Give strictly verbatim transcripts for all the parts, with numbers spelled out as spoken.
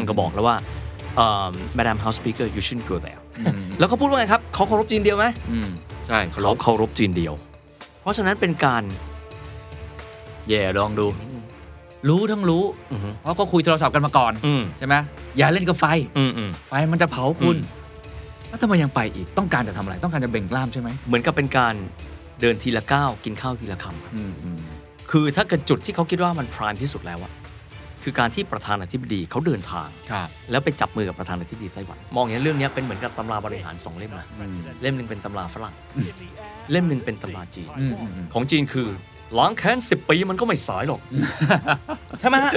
านก็บอกแล้วว่าMadame House Speaker you shouldn't go there แล้วก็พูดว่าไงครับเขาเคารพจีนเดียวไหมใช่เขาเคารพจีนเดียวเพราะฉะนั้นเป็นการแย่ลองดูรู้ทั้งรู้เพราะก็คุยโทรศัพท์กันมาก่อนใช่ไหมอย่าเล่นกับไฟไฟมันจะเผาคุณแล้วทำไมยังไปอีกต้องการจะทำอะไรต้องการจะเบ่งกล้ามใช่ไหมเหมือนกับเป็นการเดินทีละก้าวกินข้าวทีละคำคือถ้าเกิดจุดที่เขาคิดว่ามันพรายที่สุดแล้วอะคือการที่ประธานาธิบดีเขาเดินทางแล้วไปจับมือกับประธานาธิบดีไต้หวันมองอย่างเรื่องนี้เป็นเหมือนกับตำราบริหารสองเล่มนะเล่มหนึ่งเป็นตำราฝรั่งเล่มหนึ่งเป็นตำราจีนของจีนคือล้างแค้นสิบปีมันก็ไม่สายหรอกใช่ไหมฮะ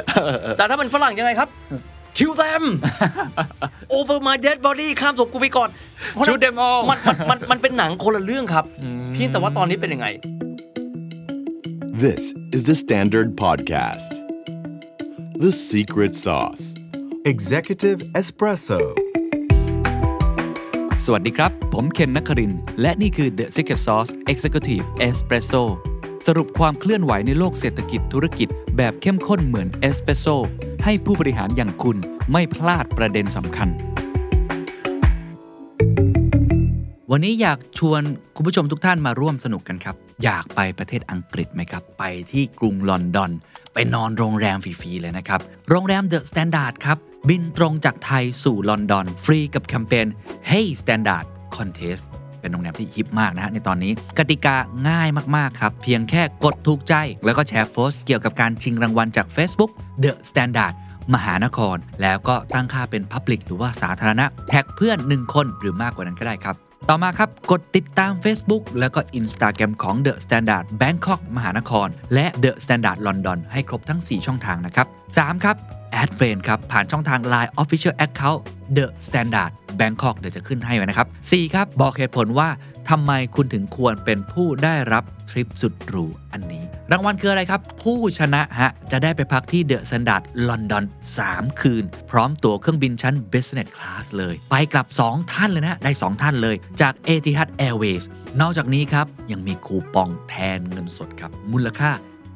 แต่ถ้าเป็นฝรั่งยังไงครับ kill them over my dead body ข้ามศพกูไปก่อน shoot them all มันมันมันเป็นหนังคนละเรื่องครับเพียงแต่ว่าตอนนี้เป็นยังไง This is the Standard Podcast The Secret Sauce Executive Espresso สวัสดีครับผมเคนนครินทร์และนี่คือ The Secret Sauce Executive Espresso สรุปความเคลื่อนไหวในโลกเศรษฐกิจธุรกิจแบบเข้มข้นเหมือนเอสเปรสโซ่ให้ผู้บริหารอย่างคุณไม่พลาดประเด็นสำคัญวันนี้อยากชวนคุณผู้ชมทุกท่านมาร่วมสนุกกันครับอยากไปประเทศอังกฤษไหมครับไปที่กรุงลอนดอนไปนอนโรงแรมฟรีๆเลยนะครับโรงแรม The Standard ครับบินตรงจากไทยสู่ลอนดอนฟรีกับแคมเปญ Hey Standard Contest เป็นโรงแรมที่ฮิปมากนะฮะในตอนนี้กติกาง่ายมากๆครับเพียงแค่กดถูกใจแล้วก็แชร์โพสต์เกี่ยวกับการชิงรางวัลจาก Facebook The Standardมหานครแล้วก็ตั้งค่าเป็น Public หรือว่าสาธารณะแท็กเพื่อนหนึ่งคนหรือมากกว่านั้นก็ได้ครับต่อมาครับกดติดตาม Facebook แล้วก็ Instagram ของ The Standard Bangkok มหานครและ The Standard London ให้ครบทั้งสี่ช่องทางนะครับสามครับแอดเฟรนด์ครับผ่านช่องทาง ไลน์ Official Account The Standard Bangkok เดี๋ยวจะขึ้นให้ไว้นะครับสี่ครับบอกเหตุผลว่าทำไมคุณถึงควรเป็นผู้ได้รับทริปสุดหรูอันนี้รางวัลคืออะไรครับผู้ชนะฮะจะได้ไปพักที่ The Standard London สามคืนพร้อมตั๋วเครื่องบินชั้น Business Class เลยไปกลับสองท่านเลยนะได้สองท่านเลยจาก Etihad Airways นอกจากนี้ครับยังมีคูปองแทนเงินสดครับมูลค่า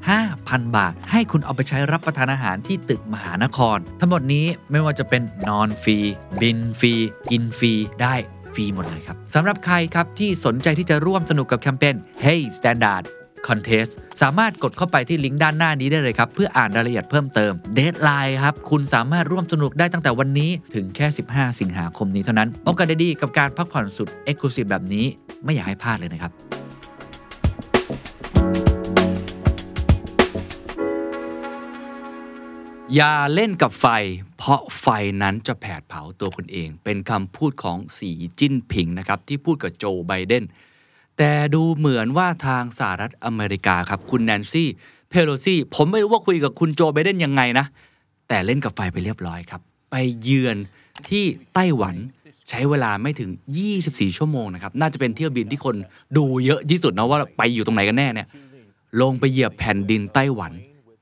ห้าพัน บาทให้คุณเอาไปใช้รับประทานอาหารที่ตึกมหานครทั้งหมดนี้ไม่ว่าจะเป็นนอนฟรีบินฟรีกินฟรีได้ฟรีหมดเลยครับสำหรับใครครับที่สนใจที่จะร่วมสนุกกับแคมเปญ Hey Standard Contest สามารถกดเข้าไปที่ลิงก์ด้านหน้านี้ได้เลยครับเพื่ออ่านรายละเอียดเพิ่มเติมเดดไลน์ครับคุณสามารถร่วมสนุกได้ตั้งแต่วันนี้ถึงแค่สิบห้าสิงหาคมนี้เท่านั้นโอกาสดีๆกับการพักผ่อนสุด Exclusive แบบนี้ไม่อยากให้พลาดเลยนะครับอย่าเล่นกับไฟเพราะไฟนั้นจะแผดเผาตัวคุณเองเป็นคำพูดของสีจิ้นผิงนะครับที่พูดกับโจไบเดนแต่ดูเหมือนว่าทางสหรัฐอเมริกาครับคุณ Nancy Pelosi ผมไม่รู้ว่าคุยกับคุณโจไบเดนยังไงนะแต่เล่นกับไฟไปเรียบร้อยครับไปเยือนที่ไต้หวันใช้เวลาไม่ถึงยี่สิบสี่ชั่วโมงนะครับน่าจะเป็นเที่ยวบินที่คนดูเยอะที่สุดนะว่าไปอยู่ตรงไหนกันแน่เนี่ยลงไปเหยียบแผ่นดินไต้หวัน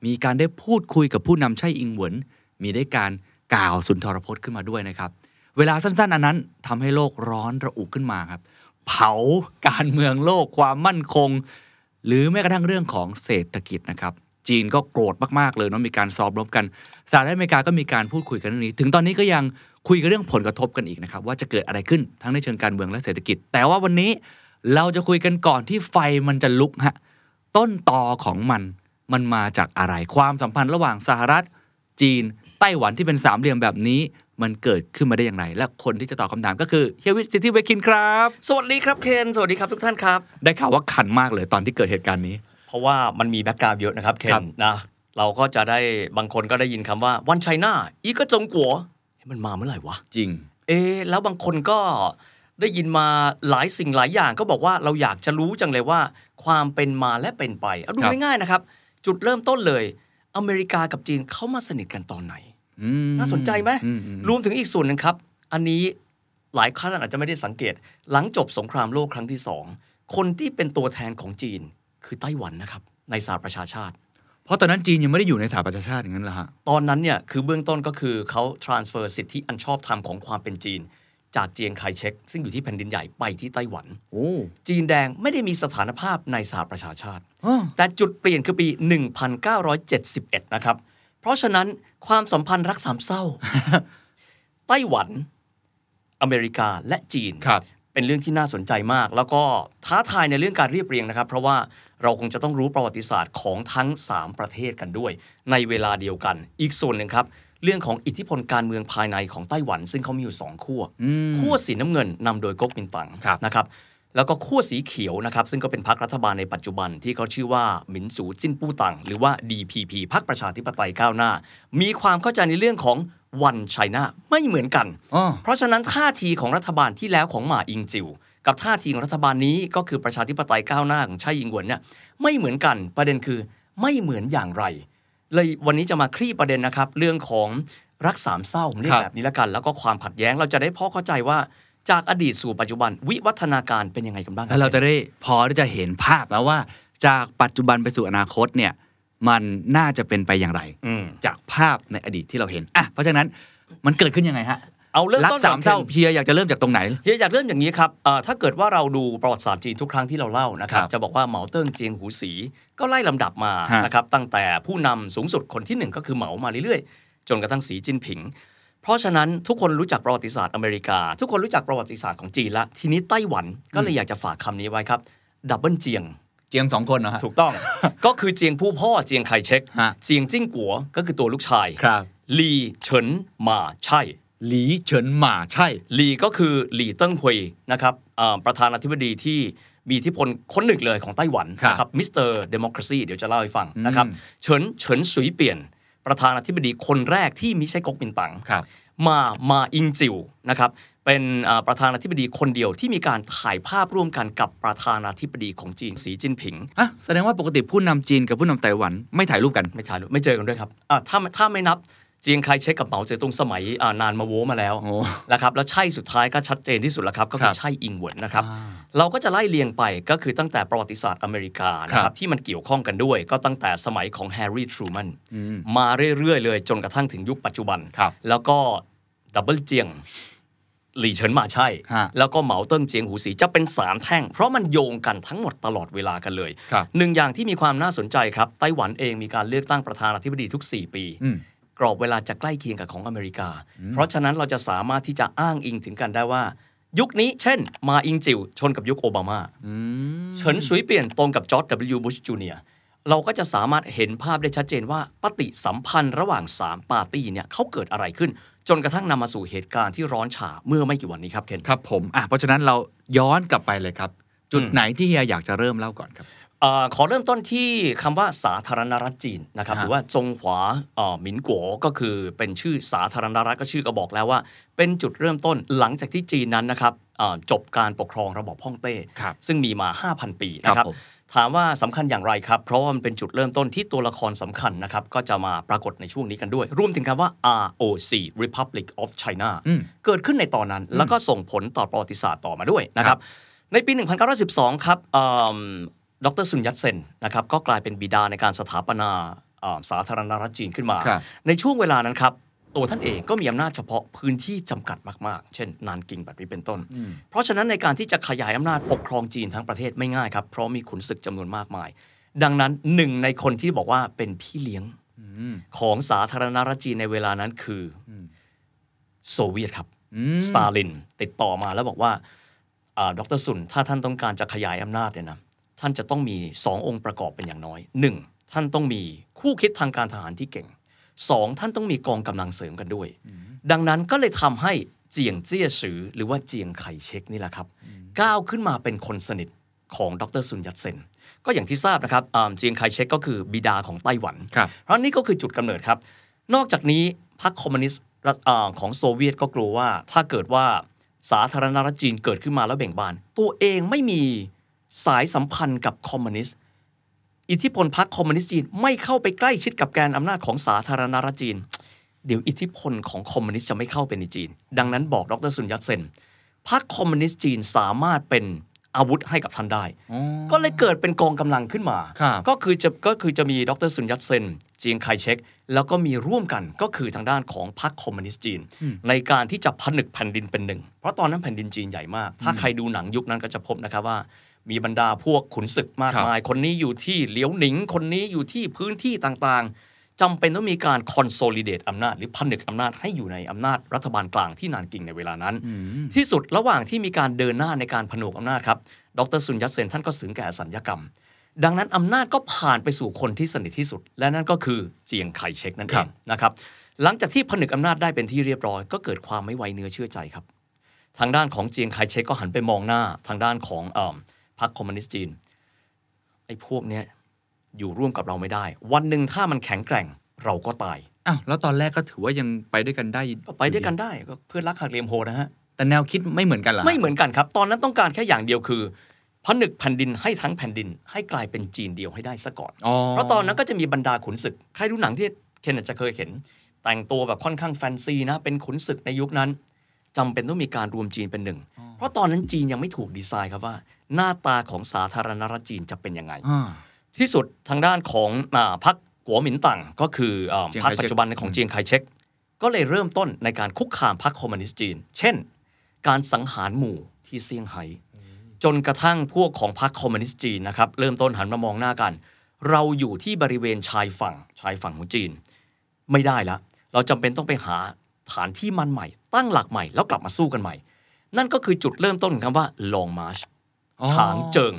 มีการได้พูดคุยกับผู้นำไช่อิงเหวินมีได้การกล่าวสุนทรพจน์ขึ้นมาด้วยนะครับเวลาสั้นๆอันนั้นทำให้โลกร้อนระอุขึ้นมาครับเผาการเมืองโลกความมั่นคงหรือแม้กระทั่งเรื่องของเศรษฐกิจนะครับจีนก็โกรธมากๆเลยเนาะมีการซ้อมรบกันสหรัฐอเมริกาก็มีการพูดคุยกันเรื่องนี้ถึงตอนนี้ก็ยังคุยกันเรื่องผลกระทบกันอีกนะครับว่าจะเกิดอะไรขึ้นทั้งในเชิงการเมืองและเศรษฐกิจแต่ว่าวันนี้เราจะคุยกันก่อนที่ไฟมันจะลุกฮะต้นตอของมันมันมาจากอะไรความสัมพันธ์ระหว่างสหรัฐจีนไต้หวันที่เป็นสามเหลี่ยมแบบนี้มันเกิดขึ้นมาได้อย่างไรและคนที่จะตอบคำถามก็คือเฮียวิทย์สิทธิเวคินครับสวัสดีครับเคนสวัสดีครับทุกท่านครับได้ข่าวว่าขันมากเลยตอนที่เกิดเหตุการณ์นี้เพราะว่ามันมีแบ็กกราวด์เยอะนะครับเคนนะเราก็จะได้บางคนก็ได้ยินคำว่าวันไชน่าอีกก็จงกัวมันมาเมื่อไหร่วะจริงเอแล้วบางคนก็ได้ยินมาหลายสิ่งหลายอย่างก็บอกว่าเราอยากจะรู้จังเลยว่าความเป็นมาและเป็นไปเอาดูง่ายๆนะครับจุดเริ่มต้นเลยอเมริกากับจีนเขามาสนิทกันตอนไหนน่าสนใจไหมรวมถึงอีกส่วนหนึ่งครับอันนี้หลายท่านอาจจะไม่ได้สังเกตหลังจบสงครามโลกครั้งที่สองคนที่เป็นตัวแทนของจีนคือไต้หวันนะครับในสหประชาชาติเพราะตอนนั้นจีนยังไม่ได้อยู่ในสหประชาชาติอย่างนั้นเหรอฮะตอนนั้นเนี่ยคือเบื้องต้นก็คือเขา transfer สิทธิอันชอบธรรมของความเป็นจีนจากเจียงไคเชกซึ่งอยู่ที่แผ่นดินใหญ่ไปที่ไต้หวันจีนแดงไม่ได้มีสถานภาพในสหประชาชาติแต่จุดเปลี่ยนคือปีหนึ่งพันเก้าร้อยเจ็ดสิบเอ็ดนะครับ เพราะฉะนั้นความสัมพันธ์รักสามเศร้าไต้หวันอเมริกาและจีนเป็นเรื่องที่น่าสนใจมากแล้วก็ท้าทายในเรื่องการเรียบเรียงนะครับเพราะว่าเราคงจะต้องรู้ประวัติศาสตร์ของทั้งสามประเทศกันด้วยในเวลาเดียวกันอีกส่วนหนึ่งครับเรื่องของอิทธิพลการเมืองภายในของไต้หวันซึ่งเขามีอยู่สองขั้วขั้วสีน้ำเงินนำโดยก๊กมินตั๋งนะครับแล้วก็ขั้วสีเขียวนะครับซึ่งก็เป็นพรรครัฐบาลในปัจจุบันที่เขาชื่อว่าหมินสูจิ้นปู้ตังหรือว่า ดี พี พี พรรคประชาธิปไตยก้าวหน้ามีความเข้าใจในเรื่องของวันไชน่าไม่เหมือนกันเพราะฉะนั้นท่าทีของรัฐบาลที่แล้วของหม่าอิงจิวกับท่าทีของรัฐบาลนี้ก็คือประชาธิปไตยก้าวหน้าของไช่อิงเหวินเนี่ยไม่เหมือนกันประเด็นคือไม่เหมือนอย่างไรเลยวันนี้จะมาคลี่ประเด็นนะครับเรื่องของรักสามเศร้าผมเรียกแบบนี้ละกันแล้วก็ความขัดแย้งเราจะได้พอเข้าใจว่าจากอดีตสู่ปัจจุบันวิวัฒนาการเป็นยังไงกันบ้างแล้วเราจะได้พอที่จะเห็นภาพแล้วว่าจากปัจจุบันไปสู่อนาคตเนี่ยมันน่าจะเป็นไปอย่างไรจากภาพในอดีตที่เราเห็นอ่ะเพราะฉะนั้นมันเกิดขึ้นยังไงฮะเอาเริ่มต้นสามเศร้าเฮียอยากจะเริ่มจากตรงไหนเฮียอยากเริ่มอย่างนี้ครับถ้าเกิดว่าเราดูประวัติศาสตร์จีนทุกครั้งที่เราเล่านะครับจะบอกว่าเหมาเติ้งเจียงหูสีก็ไล่ลำดับมานะครับตั้งแต่ผู้นำสูงสุดคนที่หนึ่งก็คือเหมามาเรื่อยๆจนกระทั่งสีจิ้นผิงเพราะฉะนั้นทุกคนรู้จักประวัติศาสตร์อเมริกาทุกคนรู้จักประวัติศาสตร์ของจีนละทีนี้ไต้หวันก็เลยอยากจะฝากคำนี้ไว้ครับดับเบิลเจียงเจียงสองคนนะฮะถูกต้อง ก็คือเจียงผู้พ่อเจียงไคเชก เจียงจิ้งกัวก็คือตัวลูกชายครับลีเฉินหม่าใช่ลีเฉินหม่าใช่ลีก็คือหลี่เติ้งฮุยนะครับประธานาธิบดีที่มีอิทธิพลคนหนึ่งเลยของไต้หวันนะครับมิสเตอร์เดโมคราซีเดี๋ยวจะเล่าให้ฟังนะครับเฉินเฉินสุยเปี่ยนประธานาธิบดีคนแรกที่มิใช่ก๊กมินตั๋งมามาอิงจิวนะครับเป็นประธานาธิบดีคนเดียวที่มีการถ่ายภาพร่วมกันกับประธานาธิบดีของจีนสีจิ้นผิงอ่ะแสดงว่าปกติผู้นำจีนกับผู้นำไต้หวันไม่ถ่ายรูปกันไม่ถ่ายรูปไม่เจอกันด้วยครับอ่ะถ้าถ้าไม่นับเจียงไคเชกกับเหมาเจ๋อตุงสมัยนานมาโว้มาแล้วนะครับแล้วใช่สุดท้ายก็ชัดเจนที่สุดแล้วครับก็คือใช่อิงเหวินนะครับเราก็จะไล่เรียงไปก็คือตั้งแต่ประวัติศาสตร์อเมริกานะครับที่มันเกี่ยวข้องกันด้วยก็ตั้งแต่สมัยของแฮร์รี่ทรูแมนมาเรื่อยๆเลยจนกระทั่งถึงยุคปัจจุบันแล้วก็ดับเบิลเจียงหลี่เฉินหม่าใช่แล้วก็เหมาเติ้งเจียงหูสีจะเป็นสามแท่งเพราะมันโยงกันทั้งหมดตลอดเวลากันเลยหนึ่งอย่างที่มีความน่าสนใจครับไต้หวันเองมีการเลือกตั้งประธานาธิบดีทุกสี่ปีกรอบเวลาจะใกล้เคียงกับของอเมริกาเพราะฉะนั้นเราจะสามารถที่จะอ้างอิงถึงกันได้ว่ายุคนี้เช่นมาอิงจิวชนกับยุคโอบามาเฉินสุยเปลี่ยนตรงกับจอร์จ ดับเบิลยู บุชจูเนียร์เราก็จะสามารถเห็นภาพได้ชัดเจนว่าปฏิสัมพันธ์ระหว่างสามปาร์ตี้เนี่ยเขาเกิดอะไรขึ้นจนกระทั่งนำมาสู่เหตุการณ์ที่ร้อนฉ่าเมื่อไม่กี่วันนี้ครับเคนครับผมอ่ะเพราะฉะนั้นเราย้อนกลับไปเลยครับจุดไหนที่เฮียอยากจะเริ่มเล่าก่อนครับขอเริ่มต้นที่คำว่าสาธารณรัฐจีนนะครับหรือว่าจงหวาหมินกัวก็คือเป็นชื่อสาธารณรัฐก็ชื่อก็บอกแล้วว่าเป็นจุดเริ่มต้นหลังจากที่จีนนั้นนะครับจบการปกครองระบอบฮ่องเต้ซึ่งมีมา ห้าพัน ปีนะครับถามว่าสำคัญอย่างไรครับเพราะว่ามันเป็นจุดเริ่มต้นที่ตัวละครสำคัญนะครับก็จะมาปรากฏในช่วงนี้กันด้วยรวมถึงคำว่า อาร์ โอ ซี Republic of China เกิดขึ้นในตอนนั้นแล้วก็ส่งผลต่อประวัติศาสตร์ต่อมาด้วยนะครับในปีหนึ่งพันเก้าร้อยสิบสองครับดรซุนยัตเซนนะครับก็กลายเป็นบิดาในการสถาปนาสาธารณรัฐจีนขึ้นมาในช่วงเวลานั้นครับตัวท่านเองก็มีอำนาจเฉพาะพื้นที่จำกัดมากๆเช่นนานกิงแบบนี้เป็นต้นเพราะฉะนั้นในการที่จะขยายอำนาจปกครองจีนทั้งประเทศไม่ง่ายครับเพราะมีขุนศึกจำนวนมากมายดังนั้นหนึ่งในคนที่บอกว่าเป็นพี่เลี้ยงของสาธารณรัฐจีนในเวลานั้นคือโซเวียตครับสตาลินติดต่อมาแล้วบอกว่าดรซุนถ้าท่านต้องการจะขยายอำนาจเนี่ยนะท่านจะต้องมีสององค์ประกอบเป็นอย่างน้อยหนึ่งท่านต้องมีคู่คิดทางการทหารที่เก่งสองท่านต้องมีกองกำลังเสริมกันด้วย mm-hmm. ดังนั้นก็เลยทำให้เจียงเจี้ยซือหรือว่าเจียงไคเชกนี่แหละครับ mm-hmm. ก้าวขึ้นมาเป็นคนสนิทของดรซุนยัตเซนก็อย่างที่ทราบนะครับเจียงไคเชกก็คือบิดาของไต้หวันเพราะนี่ก็คือจุดกำเนิดครับนอกจากนี้พรรคคอมมิวนิสต์ของโซเวียตก็กลัวว่าถ้าเกิดว่าสาธารณรัฐจีนเกิดขึ้นมาแล้วแบ่งบานตัวเองไม่มีสายสัมพันธ์กับคอมมิวนิสต์อิทธิพลพรรคคอมมิวนิสต์จีนไม่เข้าไปใกล้ชิดกับแกนอำนาจของสาธารณรัฐจีนเดี๋ยวอิทธิพลของคอมมิวนิสต์จะไม่เข้าไปในจีนดังนั้นบอกดรซุนยัตเซนพรรคคอมมิวนิสต์จีนสามารถเป็นอาวุธให้กับท่านได้ก็เลยเกิดเป็นกองกำลังขึ้นมาก็คือจะก็คือจะมีดรซุนยัตเซนเจียงไคเชกแล้วก็มีร่วมกันก็คือทางด้านของพรรคคอมมิวนิสต์จีนในการที่จะผนึกแผ่นดินเป็นหนึ่งเพราะตอนนั้นแผ่นดินจีนใหญ่มากถ้าใครดูหนังยุคนั้นก็จะพบนะครับว่ามีบรรดาพวกขุนศึกมากมายคนนี้อยู่ที่เหลียวหนิงคนนี้อยู่ที่พื้นที่ต่าง จำเป็นต้องมีการ consolidate อำนาจหรือผนึกอำนาจให้อยู่ในอำนาจรัฐบาลกลางที่นานกิงในเวลานั้นที่สุดระหว่างที่มีการเดินหน้าในการผนวกอำนาจครับดรซุนยัตเซนท่านก็สึงแก่อสัญญกรรมดังนั้นอำนาจก็ผ่านไปสู่คนที่สนิทที่สุดและนั่นก็คือเจียงไคเชกนั่นเองนะครับหลังจากที่ผนึกอำนาจได้เป็นที่เรียบร้อยก็เกิดความไม่ไว้เนื้อเชื่อใจครับทางด้านของเจียงไคเชกก็หันไปมองหน้าทางด้านของเอ่อพรรคคอมมิวนิสต์จีนไอ้พวกเนี้ยอยู่ร่วมกับเราไม่ได้วันนึงถ้ามันแข็งแกร่งเราก็ตายอ้าวแล้วตอนแรกก็ถือว่ายังไปด้วยกันได้ก็ไปด้วยกันได้ก็เพื่อนรักหักเหลี่ยมโหดนะฮะแต่แนวคิดไม่เหมือนกันเหรอไม่เหมือนกันครับตอนนั้นต้องการแค่อย่างเดียวคือผนึกแผ่นดินให้ทั้งแผ่นดินให้กลายเป็นจีนเดียวให้ได้ซะก่อนเพราะตอนนั้นก็จะมีบรรดาขุนศึกใครดูหนังที่เคนอาจจะเคยเห็นแต่งตัวแบบค่อนข้างแฟนซีนะเป็นขุนศึกในยุคนั้นจำเป็นต้องมีการรวมจีนเป็นหนึ่งเพราะตอนนั้นจีนยังไม่ถูกดีไซน์ครับว่าหน้าตาของสาธารณรัฐจีนจะเป็นยังไงที่สุดทางด้านของพรรคกัวหมินตั๋งก็คือพรรคปัจจุบันของเจียงไคเชกก็เลยเริ่มต้นในการคุกคามพรรคคอมมิวนิสต์จีนเช่นการสังหารหมู่ที่เซี่ยงไฮ้จนกระทั่งพวกของพรรคคอมมิวนิสต์จีนนะครับเริ่มต้นหันมามองหน้ากันเราอยู่ที่บริเวณชายฝั่งชายฝั่งของจีนไม่ได้ละเราจำเป็นต้องไปหาฐานที่มั่นใหม่ตั้งหลักใหม่แล้วกลับมาสู้กันใหม่นั่นก็คือจุดเริ่มต้นของคำว่าลองมาร์ชฉางเจิง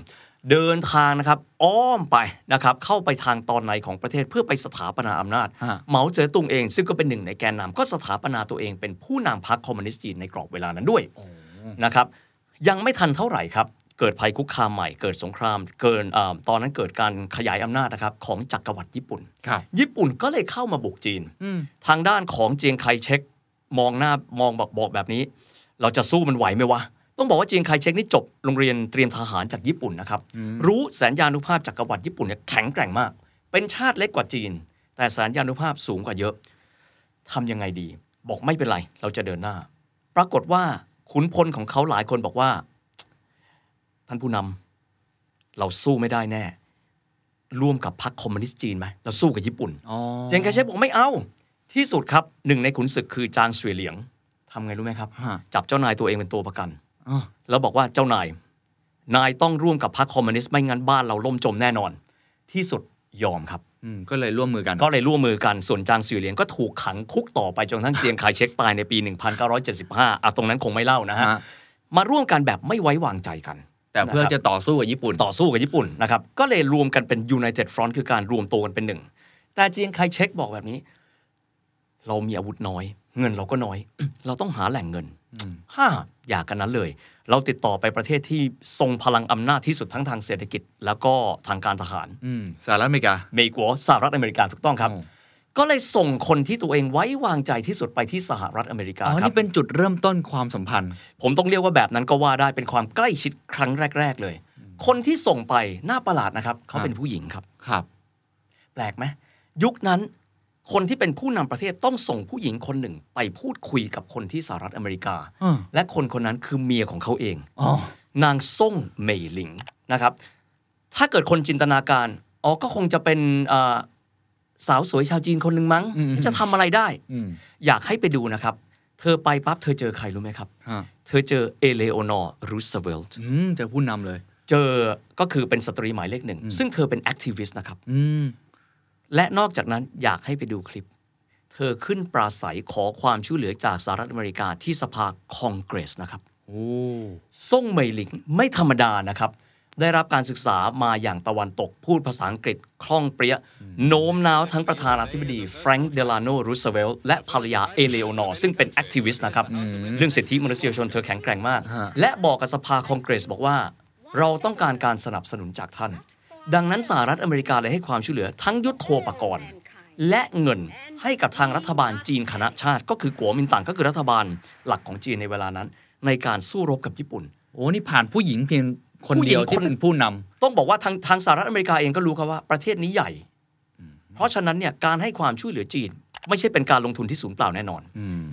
เดินทางนะครับอ้อมไปนะครับเข้าไปทางตอนในของประเทศเพื่อไปสถาปนาอำนาจเหมาเจ๋อตุงเองซึ่งก็เป็นหนึ่งในแกนนำก็สถาปนาตัวเองเป็นผู้นำพรรคคอมมิวนิสต์จีนในกรอบเวลานั้นด้วยนะครับยังไม่ทันเท่าไหร่ครับเกิดภัยคุกคามใหม่เกิดสงครามเกินตอนนั้นเกิดการขยายอำนาจนะครับของจักรวรรดิญี่ปุ่นญี่ปุ่นก็เลยเข้ามาบุกจีนทางด้านของเจียงไคเชกมองหน้ามองบอกบอกแบบนี้เราจะสู้มันไหวไหมวะต้องบอกว่าเจียงไคเชกนี่จบโรงเรียนเตรียมทหารจากญี่ปุ่นนะครับรู้สัญญานุภาพจักรวรรดิญี่ปุ่นเนี่ยแข็งแกร่งมากเป็นชาติเล็กกว่าจีนแต่สัญญานุภาพสูงกว่าเยอะทำยังไงดีบอกไม่เป็นไรเราจะเดินหน้าปรากฏว่าขุนพลของเขาหลายคนบอกว่าท่านผู้นำเราสู้ไม่ได้แน่ร่วมกับพรรคคอมมิวนิสต์จีนไหมเราสู้กับญี่ปุ่นเจียงไคเชกบอกไม่เอาที่สุดครับหนึ่งในขุนศึกคือจางสวยเหลียงทำไงรู้ไหมครับจับเจ้านายตัวเองเป็นตัวประกันแล้วบอกว่าเจ้านายนายต้องร่วมกับพรรคคอมมิวนิสต์ไม่งั้นบ้านเราล่มจมแน่นอนที่สุดยอมครับก็เลยร่วมมือกันก็เลยร่วมมือกันส่วนจางสวยเหลียงก็ถูกขังคุกต่อไปจนทั้งเจียงไคเชกตายในปีหนึ่งพันเก้าร้อยเจ็ดสิบห้าอ่ะตรงนั้นคงไม่เล่านะฮะมาร่วมกันแบบไม่ไว้วางใจกันแต่เพื่อจะต่อสู้กับญี่ปุ่นต่อสู้กับญี่ปุ่นนะครับก็เลยรวมกันเป็น United Front คือการรวมตัวกันเป็นหนึ่งแต่เจียงไคเชกบอกแบบนี้เรามีอาวุธน้อยเงินเราก็น้อย เราต้องหาแหล่งเงินฮ่าอยากกันนั้นเลยเราติดต่อไปประเทศที่ทรงพลังอำนาจที่สุดทั้งทางเศรษฐกิจแล้วก็ทางการทหารสหรัฐอเมริกาเมกัวสหรัฐอเมริกาถูกต้องครับก็เลยส่งคนที่ตัวเองไว้วางใจที่สุดไปที่สหรัฐอเมริกาครับอ๋อนี่เป็นจุดเริ่มต้นความสัมพันธ์ผมต้องเรียกว่าแบบนั้นก็ว่าได้เป็นความใกล้ชิดครั้งแรกๆเลยคนที่ส่งไปน่าประหลาดนะครับเขาเป็นผู้หญิงครับครับแปลกไหมยุคนั้นคนที่เป็นผู้นำประเทศต้องส่งผู้หญิงคนหนึ่งไปพูดคุยกับคนที่สหรัฐอเมริกาและคนคนนั้นคือเมียของเขาเองนางซ่งเหม่ยหลิงนะครับถ้าเกิดคนจินตนาการอ๋อก็คงจะเป็นสาวสวยชาวจีนคนหนึ่งมั้งจะทำอะไรได้อยากให้ไปดูนะครับเธอไปปั๊บเธอเจอใครรู้ไหมครับเธอเจอเอเลโอนอร์รูสเวลต์เจอผู้นำเลยเจอก็คือเป็นสตรีหมายเลขหนึ่งซึ่งเธอเป็นแอคทิวิสต์นะครับและนอกจากนั้นอยากให้ไปดูคลิปเธอขึ้นปราศัยขอความช่วยเหลือจากสหรัฐอเมริกาที่สภาคองเกรสนะครับโอ้ซ่งเหม่ยหลิงไม่ธรรมดานะครับได้รับการศึกษามาอย่างตะวันตกพูดภาษาอังกฤษคล่องเปรี้ยโน้มน้าวทั้งประธานาธิบดีแฟรงค์เดลาโนรูสเวลต์และภรรยาเอเลโอนอร์ซึ่งเป็นแอคทิวิสต์นะครับเรื่องสิทธิมนุษยชนเธอแข็งแกร่งมากและบอกกับสภาคองเกรสบอกว่าเราต้องการการสนับสนุนจากท่านดังนั้นสหรัฐอเมริกาเลยให้ความช่วยเหลือทั้งยุทโธปกรณ์และเงินให้กับทางรัฐบาลจีนคณะชาติก็คือกัวหมินตั๋งก็คือรัฐบาลหลักของจีนในเวลานั้นในการสู้รบกับญี่ปุ่นโอ้นี่ผ่านผู้หญิงเพียงคนเดียวที่เป็นผู้นำต้องบอกว่าทางทางสหรัฐอเมริกาเองก็รู้ครับว่าประเทศนี้ใหญ่เพราะฉะนั้นเนี่ยการให้ความช่วยเหลือจีนไม่ใช่เป็นการลงทุนที่สูญเปล่าแน่นอน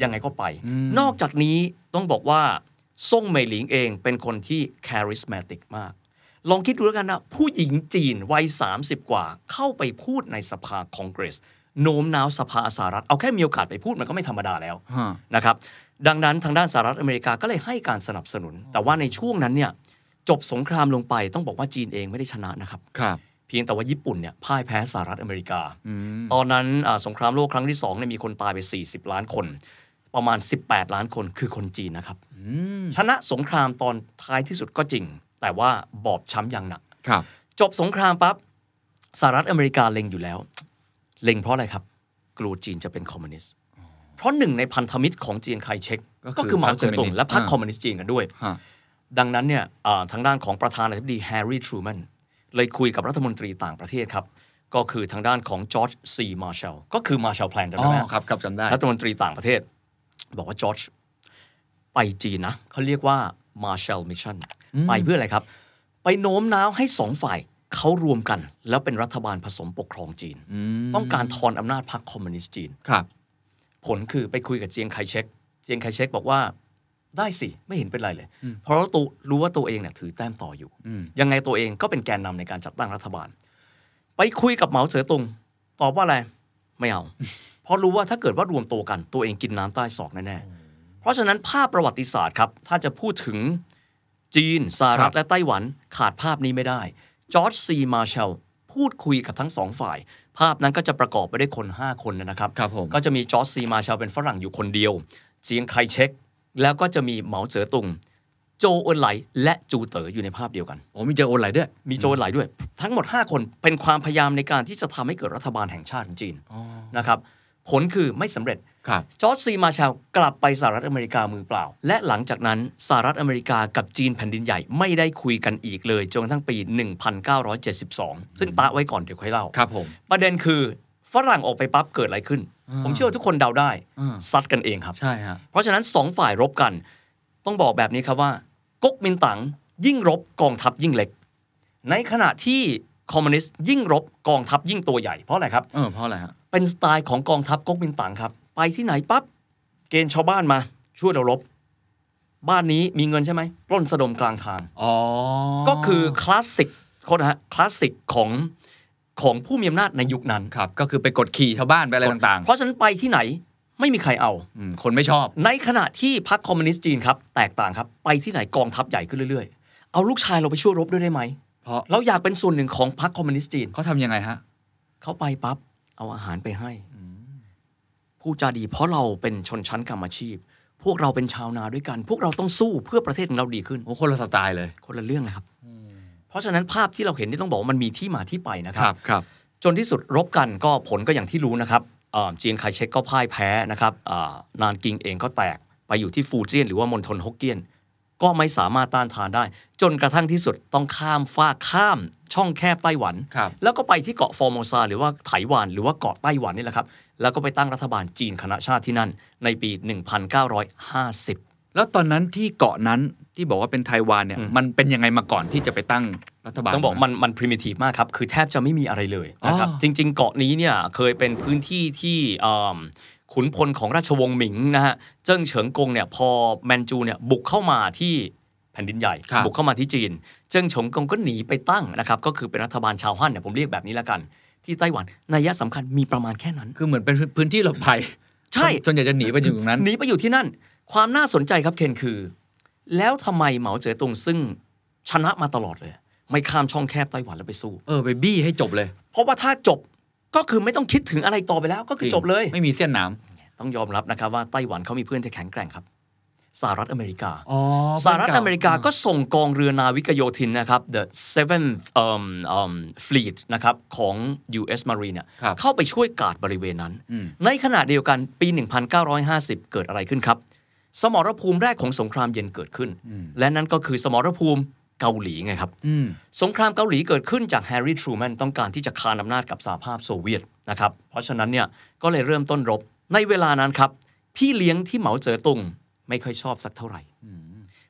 ยังไงก็ไปนอกจากนี้ต้องบอกว่าซ่งเหม่ยหลิงเองเป็นคนที่คาริสมาติกมากลองคิดดูแล้วกันนะผู้หญิงจีนวัยสามสิบกว่าเข้าไปพูดในสภาคองเกรสโน้มน้าวสภาสหรัฐเอาแค่มีโอกาสไปพูดมันก็ไม่ธรรมดาแล้วนะครับดังนั้นทางด้านสหรัฐอเมริกาก็เลยให้การสนับสนุนแต่ว่าในช่วงนั้นเนี่ยจบสงครามลงไปต้องบอกว่าจีนเองไม่ได้ชนะนะครับ เพียงแต่ว่าญี่ปุ่นเนี่ยพ่ายแพ้สหรัฐอเมริกาตอนนั้นสงครามโลกครั้งที่สองเนี่ยมีคนตายไปสี่สิบล้านคนประมาณสิบแปดล้านคนคือคนจีนนะครับชนะสงครามตอนท้ายที่สุดก็จริงแต่ว่าบอบช้ำอย่างหนักจบสงครามปั๊บสหรัฐอเมริกาเล็งอยู่แล้วเล็งเพราะอะไรครับกลัวจีนจะเป็นคอมมิวนิสต์เพราะหนึ่งในพันธมิตรของจีนไคเชกก็คือเหมาเจ๋อตุงและพรรคคอมมิวนิสต์จีนกันด้วยดังนั้นเนี่ยทางด้านของประธานาธิบดีแฮร์รี่ทรูแมนเลยคุยกับรัฐมนตรีต่างประเทศครับก็คือทางด้านของจอร์จซีมาร์แชลก็คือมาร์แชลแพลนจำได้ไหมครับจำได้รัฐมนตรีต่างประเทศบอกว่าจอร์จไปจีนนะเขาเรียกว่ามาร์แชลมิชชั่นไปเพื่ออะไรครับไปโน้มน้าวให้สองฝ่ายเขารวมกันแล้วเป็นรัฐบาลผสมปกครองจีนต้องการทอนอำนาจพรรคคอมมิวนิสต์จีนครับผลคือไปคุยกับเจียงไคเชกเจียงไคเชกบอกว่าได้สิไม่เห็นเป็นไรเลยเพราะตัวรู้ว่าตัวเองเนี่ยถือแต้มต่ออยู่ยังไงตัวเองก็เป็นแกนนำในการจัดตั้งรัฐบาลไปคุยกับเหมาเจ๋อตุงตอบว่าอะไรไม่เอา เพราะรู้ว่าถ้าเกิดว่ารวมตัวกันตัวเองกินน้ำใต้ศอกแน่ๆเพราะฉะนั้นภาพประวัติศาสตร์ครับถ้าจะพูดถึงจีนสหรัฐและไต้หวันขาดภาพนี้ไม่ได้จอร์จซีมาร์แชลพูดคุยกับทั้งสองฝ่ายภาพนั้นก็จะประกอบไปด้วยคนห้าคนนะครับก็จะมีจอร์จซีมาร์แชลเป็นฝรั่งอยู่คนเดียวเจียงไคเชกแล้วก็จะมีเหมาเจ๋อตุงโจโอนไหลและจูเต๋ออยู่ในภาพเดียวกันอ๋อมีโจโอนไหลด้วยมีโจโอนไหลด้วยทั้งหมดห้าคนเป็นความพยายามในการที่จะทำให้เกิดรัฐบาลแห่งชาติของจีนนะครับผลคือไม่สำเร็จจอร์จซีมาร์แชลกลับไปสหรัฐอเมริกามือเปล่าและหลังจากนั้นสหรัฐอเมริกากับจีนแผ่นดินใหญ่ไม่ได้คุยกันอีกเลยจนกระทั่งปีหนึ่งพันเก้าร้อยเจ็ดสิบสองซึ่งตะไว้ก่อนเดี๋ยวค่อยเล่าครับผมประเด็นคือฝรั่งออกไปปั๊บเกิดอะไรขึ้นผมเชื่อว่าทุกคนเดาได้ซัดกันเองครับใช่ฮะเพราะฉะนั้นสองฝ่ายรบกันต้องบอกแบบนี้ครับว่าก๊กมินตั๋งยิ่งรบกองทัพยิ่งเล็กในขณะที่คอมมิวนิสต์ยิ่งรบกองทัพยิ่งตัวใหญ่เพราะอะไรครับเออเพราะอะไรฮะเป็นสไตล์ของกองทัพก๊กมินตั๋งครับไปที่ไหนปั๊บเกณฑ์ชาวบ้านมาช่วยเรารบบ้านนี้มีเงินใช่ไหมปล้นสะดมกลางทางอ๋อก็คือคลาสสิกโคตรฮะคลาสสิกของของผู้มีอำนาจในยุคนั้นครับก็คือไปกดขี่ชาวบ้านไปอะไรต่างๆเพราะฉะนั้นไปที่ไหนไม่มีใครเอาคนไม่ชอบในขณะที่พรรคคอมมิวนิสต์จีนครับแตกต่างครับไปที่ไหนกองทัพใหญ่ขึ้นเรื่อยๆเอาลูกชายเราไปช่วยรบด้วยได้ไหมเพราะเราอยากเป็นส่วนหนึ่งของพรรคคอมมิวนิสต์จีนเขาทำยังไงฮะเขาไปปั๊บเอาอาหารไปให้ผู้จาดีเพราะเราเป็นชนชั้นกรรมอาชีพพวกเราเป็นชาวนาด้วยกันพวกเราต้องสู้เพื่อประเทศของเราดีขึ้นโอ้คนละสไตล์เลยคนละเรื่องเลยครับเพราะฉะนั้นภาพที่เราเห็นนี่ต้องบอกว่ามันมีที่มาที่ไปนะครับครับจนที่สุดรบกันก็ผลก็อย่างที่รู้นะครับเจียงไคเชกก็พ่ายแพ้นะครับนานกิงเองก็แตกไปอยู่ที่ฟูเจียนหรือว่ามณฑลฮกเกี้ยนก็ไม่สามารถต้านทานได้จนกระทั่งที่สุดต้องข้ามฟากข้ามช่องแคบไต้หวันแล้วก็ไปที่เกาะฟอร์โมซาหรือว่าไต้หวันหรือว่าเกาะไต้หวันนี่แหละครับแล้วก็ไปตั้งรัฐบาลจีนคณะชาติที่นั่นในปีหนึ่งพันเก้าร้อยห้าสิบแล้วตอนนั้นที่เกาะนั้นที่บอกว่าเป็นไต้หวันเนี่ยมันเป็นยังไงมาก่อนที่จะไปตั้งรัฐบาลต้องบอกมันมัน primitive มากครับคือแทบจะไม่มีอะไรเลยนะครับจริงๆเกาะนี้เนี่ยเคยเป็นพื้นที่ที่ขุนพลของราชวงศ์หมิงนะฮะเจิ้งเฉิงกงเนี่ยพอแมนจูเนี่ยบุกเข้ามาที่แผ่นดินใหญ่บุกเข้ามาที่จีนเจิ้งเฉิงกงก็หนีไปตั้งนะครับก็คือเป็นรัฐบาลชาวฮั่นเนี่ยผมเรียกแบบนี้แล้วกันที่ไต้หวันนัยยะสำคัญมีประมาณแค่นั้นคือเหมือนเป็นพื้นที่หลบภัยใช่ส่วนใหญ่จะหนีไปอยู่ตรงนั้นหนีไปอยู่ที่นั่นความน่าสนใจครับเคนคือแล้วทำไมเหมาเจ๋อตุงซึ่งชนะมาตลอดเลยไม่ข้ามช่องแคบไต้หวันแล้วไปสู้เออไปบี้ให้จบเลยเพราะว่าถ้าจบก็คือไม่ต้องคิดถึงอะไรต่อไปแล้วก็คือจบเลยไม่มีเส้นหนามต้องยอมรับนะครับว่าไต้หวันเขามีเพื่อนที่แข็งแกร่งครับสหรัฐอเมริกาอ๋อสหรัฐอเมริกาก็ส่งกองเรือนาวิกโยธินนะครับ The Seventh Fleet นะครับของ ยู เอส Marine เนี่ยเข้าไปช่วยการ์ดบริเวณนั้นในขณะเดียวกันปีหนึ่งพันเก้าร้อยห้าสิบเกิดอะไรขึ้นครับสมรภูมิแรกของสงครามเย็นเกิดขึ้นและนั่นก็คือสมรภูมิเกาหลีไงครับสงครามเกาหลีเกิดขึ้นจากแฮร์รี่ทรูแมนต้องการที่จะคานอำนาจกับสหภาพโซเวียตนะครับเพราะฉะนั้นเนี่ยก็เลยเริ่มต้นรบในเวลานั้นครับพี่เลี้ยงที่เหมาเจ๋อตุงไม่ค่อยชอบสักเท่าไหร่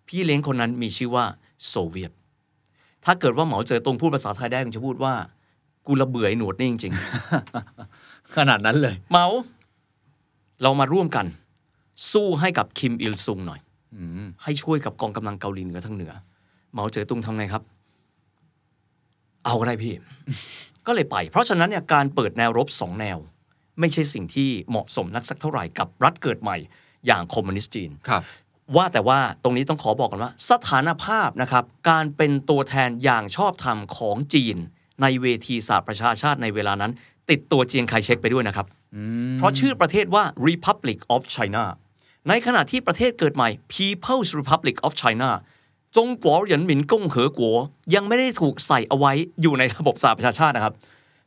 พี่เลี้ยงคนนั้นมีชื่อว่าโซเวียตถ้าเกิดว่าเหมาเจ๋อตุงพูดภาษาไทยได้คงจะพูดว่ากูระเบื่อไอ้หนวดนี่จริงๆขนาดนั้นเลยเหมาเรามาร่วมกันสู้ให้กับคิมอิลซุงหน่อยให้ช่วยกับกองกำลังเกาหลีเหนือทั้งเหนือเหมาเจ๋อตุงทำไงครับเอาก็ได้พี่ ก็เลยไปเพราะฉะนั้นเนี่ยการเปิดแนวรบสองแนวไม่ใช่สิ่งที่เหมาะสมนักสักเท่าไหร่กับรัฐเกิดใหม่อย่างคอมมิวนิสต์จีนว่าแต่ว่าตรงนี้ต้องขอบอกก่อนว่าสถานภาพนะครับการเป็นตัวแทนอย่างชอบธรรมของจีน ในเวทีสหประชาชาติในเวลานั้นติดตัวเจียงไคเชกไปด้วยนะครับ mm. เพราะชื่อประเทศว่า Republic of China ในขณะที่ประเทศเกิดใหม่ People's Republic of China จงกัวหยันหมินก้งเหอกัวยังไม่ได้ถูกใส่เอาไว้อยู่ในระบบสหประชาชาตินะครับ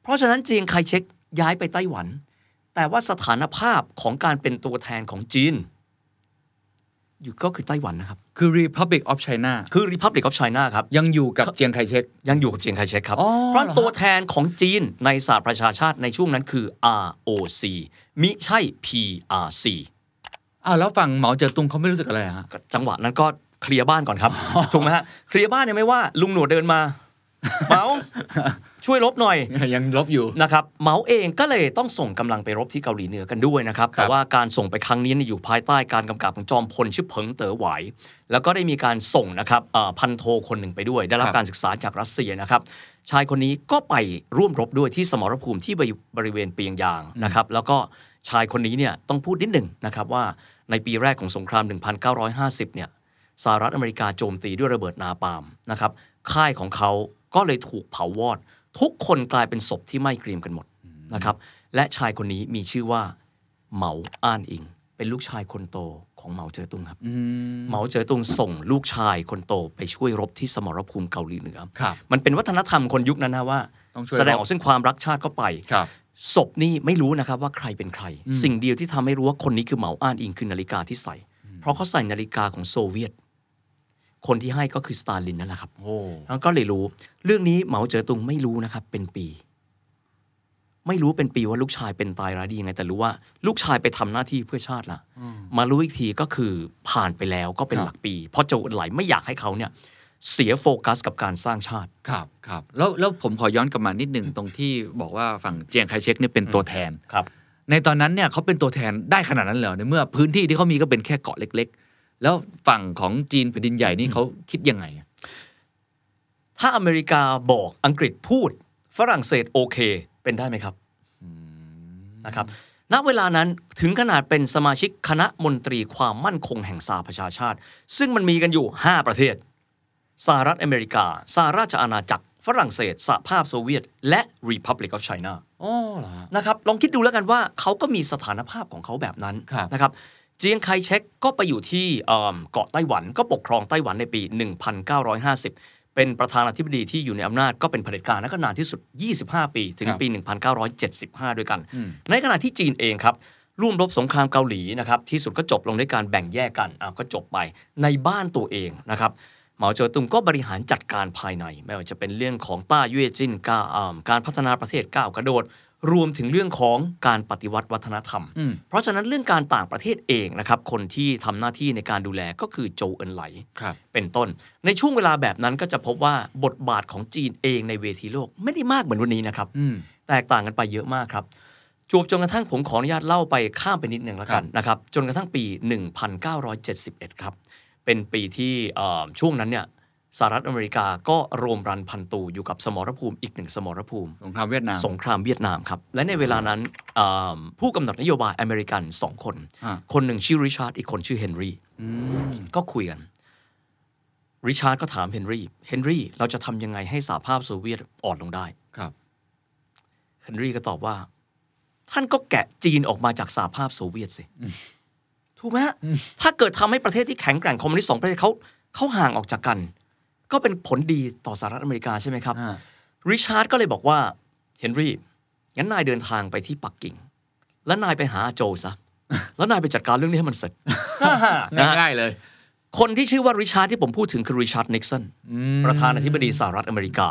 เพราะฉะนั้นเจียงไคเชกย้ายไปไต้หวันแต่ว่าสถานภาพของการเป็นตัวแทนของจีนอยู่ก็คือไต้หวันนะครับคือ Republic of China คือ Republic of China ครับยังอยู่กับเจียงไคเชกยังอยู่กับเจียงไคเชกครับเพราะตัวแทนของจีนในสหประชาชาติในช่วงนั้นคือ อาร์ โอ ซี มิใช่ พี อาร์ ซี อ้าวแล้วฝั่งเหมาเจ๋อตุงเขาไม่รู้สึกอะไรฮะจังหวะนั้นก็เคลียร์บ้านก่อนครับถูกมั้ยฮะเคลียร์บ้านยังไม่ว่าลุงหนวดเดินมาเหมาช่วยลบหน่อยยังลบอยู่นะครับเหมาเองก็เลยต้องส่งกำลังไปรบที่เกาหลีเหนือกันด้วยนะครับแต่ว่าการส่งไปครั้งนี้อยู่ภายใต้การกำกับของจอมพลชื่อเผิงเต๋อหวายแล้วก็ได้มีการส่งนะครับพันโทคนหนึ่งไปด้วยได้รับการศึกษาจากรัสเซียนะครับชายคนนี้ก็ไปร่วมรบด้วยที่สมรภูมิที่บริเวณเปียงยางนะครับแล้วก็ชายคนนี้เนี่ยต้องพูดนิดหนึ่งนะครับว่าในปีแรกของสงครามหนึ่งพันเก้าร้อยห้าสิบเนี่ยสหรัฐอเมริกาโจมตีด้วยระเบิดนาปาล์มนะครับค่ายของเขาก็เลยถูกเผาวอดทุกคนกลายเป็นศพที่ไหม้เกรียมกันหมดนะครับและชายคนนี้มีชื่อว่าเหมาอ้านอิงเป็นลูกชายคนโตของเหมาเจ๋อตุงครับเหมาเจ๋อตุงส่งลูกชายคนโตไปช่วยรบที่สมรภูมิเกาหลีเหนือมันเป็นวัฒนธรรมคนยุคนั้นนะว่าแสดงออกซึ่งความรักชาติก็ไปศพนี่ไม่รู้นะครับว่าใครเป็นใครสิ่งเดียวที่ทำให้รู้ว่าคนนี้คือเหมาอ้านอิงคือนาฬิกาที่ใส่เพราะเขาใส่นาฬิกาของโซเวียตคนที่ให้ก็คือสตาลินนั่นแหละครับแล้วก็เลยรู้เรื่องนี้เหมาเจ๋อตุงไม่รู้นะครับเป็นปีไม่รู้เป็นปีว่าลูกชายเป็นตายร้ายดียังไงแต่รู้ว่าลูกชายไปทำหน้าที่เพื่อชาติละมารู้อีกทีก็คือผ่านไปแล้วก็เป็นหลักปีเพราะโจรไหลไม่อยากให้เขาเนี่ยเสียโฟกัสกับการสร้างชาติครับครับแล้วแล้วผมขอย้อนกลับมานิดหนึ่งตรงที่บอกว่าฝั่งเจียงไคเชกเนี่ยเป็นตัวแทนครับในตอนนั้นเนี่ยเขาเป็นตัวแทนได้ขนาดนั้นเหรอในเมื่อพื้นที่ที่เขามีก็เป็นแค่เกาะเล็กแล้วฝั่งของจีนแผ่นดินใหญ่นี่เขาคิดยังไงถ้าอเมริกาบอกอังกฤษพูดฝรั่งเศสโอเคเป็นได้ไหมครับนะครับณเวลานั้นถึงขนาดเป็นสมาชิกคณะมนตรีความมั่นคงแห่งสหประชาชาติซึ่งมันมีกันอยู่ห้าประเทศสหรัฐอเมริกาสหราชอาณาจักรฝรั่งเศสสหภาพโซเวียตและ Republic of China อ๋อเหรอนะครับลองคิดดูแล้วกันว่าเขาก็มีสถานภาพของเขาแบบนั้นนะครับเจียงไคเชกก็ไปอยู่ที่เกาะไต้หวันก็ปกครองไต้หวันในปีหนึ่งพันเก้าร้อยห้าสิบเป็นประธานาธิบดีที่อยู่ในอำนาจก็เป็นเผด็จการและก็นานที่สุดยี่สิบห้าปีถึงปีหนึ่งพันเก้าร้อยเจ็ดสิบห้าด้วยกันในขณะที่จีนเองครับร่วมรบสงครามเกาหลีนะครับที่สุดก็จบลงด้วยการแบ่งแยกกันก็จบไปในบ้านตัวเองนะครับเหมาเจ๋อตุงก็บริหารจัดการภายในไม่ว่าจะเป็นเรื่องของต้าเย่จินการพัฒนาประเทศก้าวกระโดดรวมถึงเรื่องของการปฏิวัติวัฒนธรรมเพราะฉะนั้นเรื่องการต่างประเทศเองนะครับคนที่ทำหน้าที่ในการดูแลก็คือโจเอินไหลเป็นต้นในช่วงเวลาแบบนั้นก็จะพบว่าบทบาทของจีนเองในเวทีโลกไม่ได้มากเหมือนวันนี้นะครับแตกต่างกันไปเยอะมากครับจวบจนกระทั่งผมขออนุญาตเล่าไปข้ามไปนิดหนึ่งแล้วกันนะครับจนกระทั่งปีหนึ่งพันเก้าร้อยเจ็ดสิบเอ็ดครับเป็นปีที่ช่วงนั้นเนี่ยสหรัฐอเมริกาก็โรมรันพันตูอยู่กับสมรภูมิอีกหนึ่งสมรภูมิสงครามเวียดนามสงครามเวียดนามครับและในเวลานั้นผู้กำหนดนโยบายอเมริกันสองคนคนหนึ่งชื่อริชาร์ดอีกคนชื่อเฮนรี่ก็คุยกันริชาร์ดก็ถามเฮนรี่เฮนรี่เราจะทำยังไงให้สหภาพโซเวียตอ่อนลงได้ครับเฮนรี่ก็ตอบว่าท่านก็แกะจีนออกมาจากสหภาพโซเวียตสิถูกไหมฮะถ้าเกิดทำให้ประเทศที่แข็งแกร่งคอมมิวนิสต์สองประเทศเขาเขาห่างออกจากกันก็เป็นผลดีต่อสหรัฐอเมริกาใช่ไหมครับริชาร์ดก็เลยบอกว่าเฮนรี่งั้นนายเดินทางไปที่ปักกิ่งแล้วนายไปหาโจซะแล้วนายไปจัดการเรื่องนี้ให้มันเสร็จง่ายๆเลยคนที่ชื่อว่าริชาร์ดที่ผมพูดถึงคือริชาร์ดนิกสันประธานาธิบดีสหรัฐอเมริกา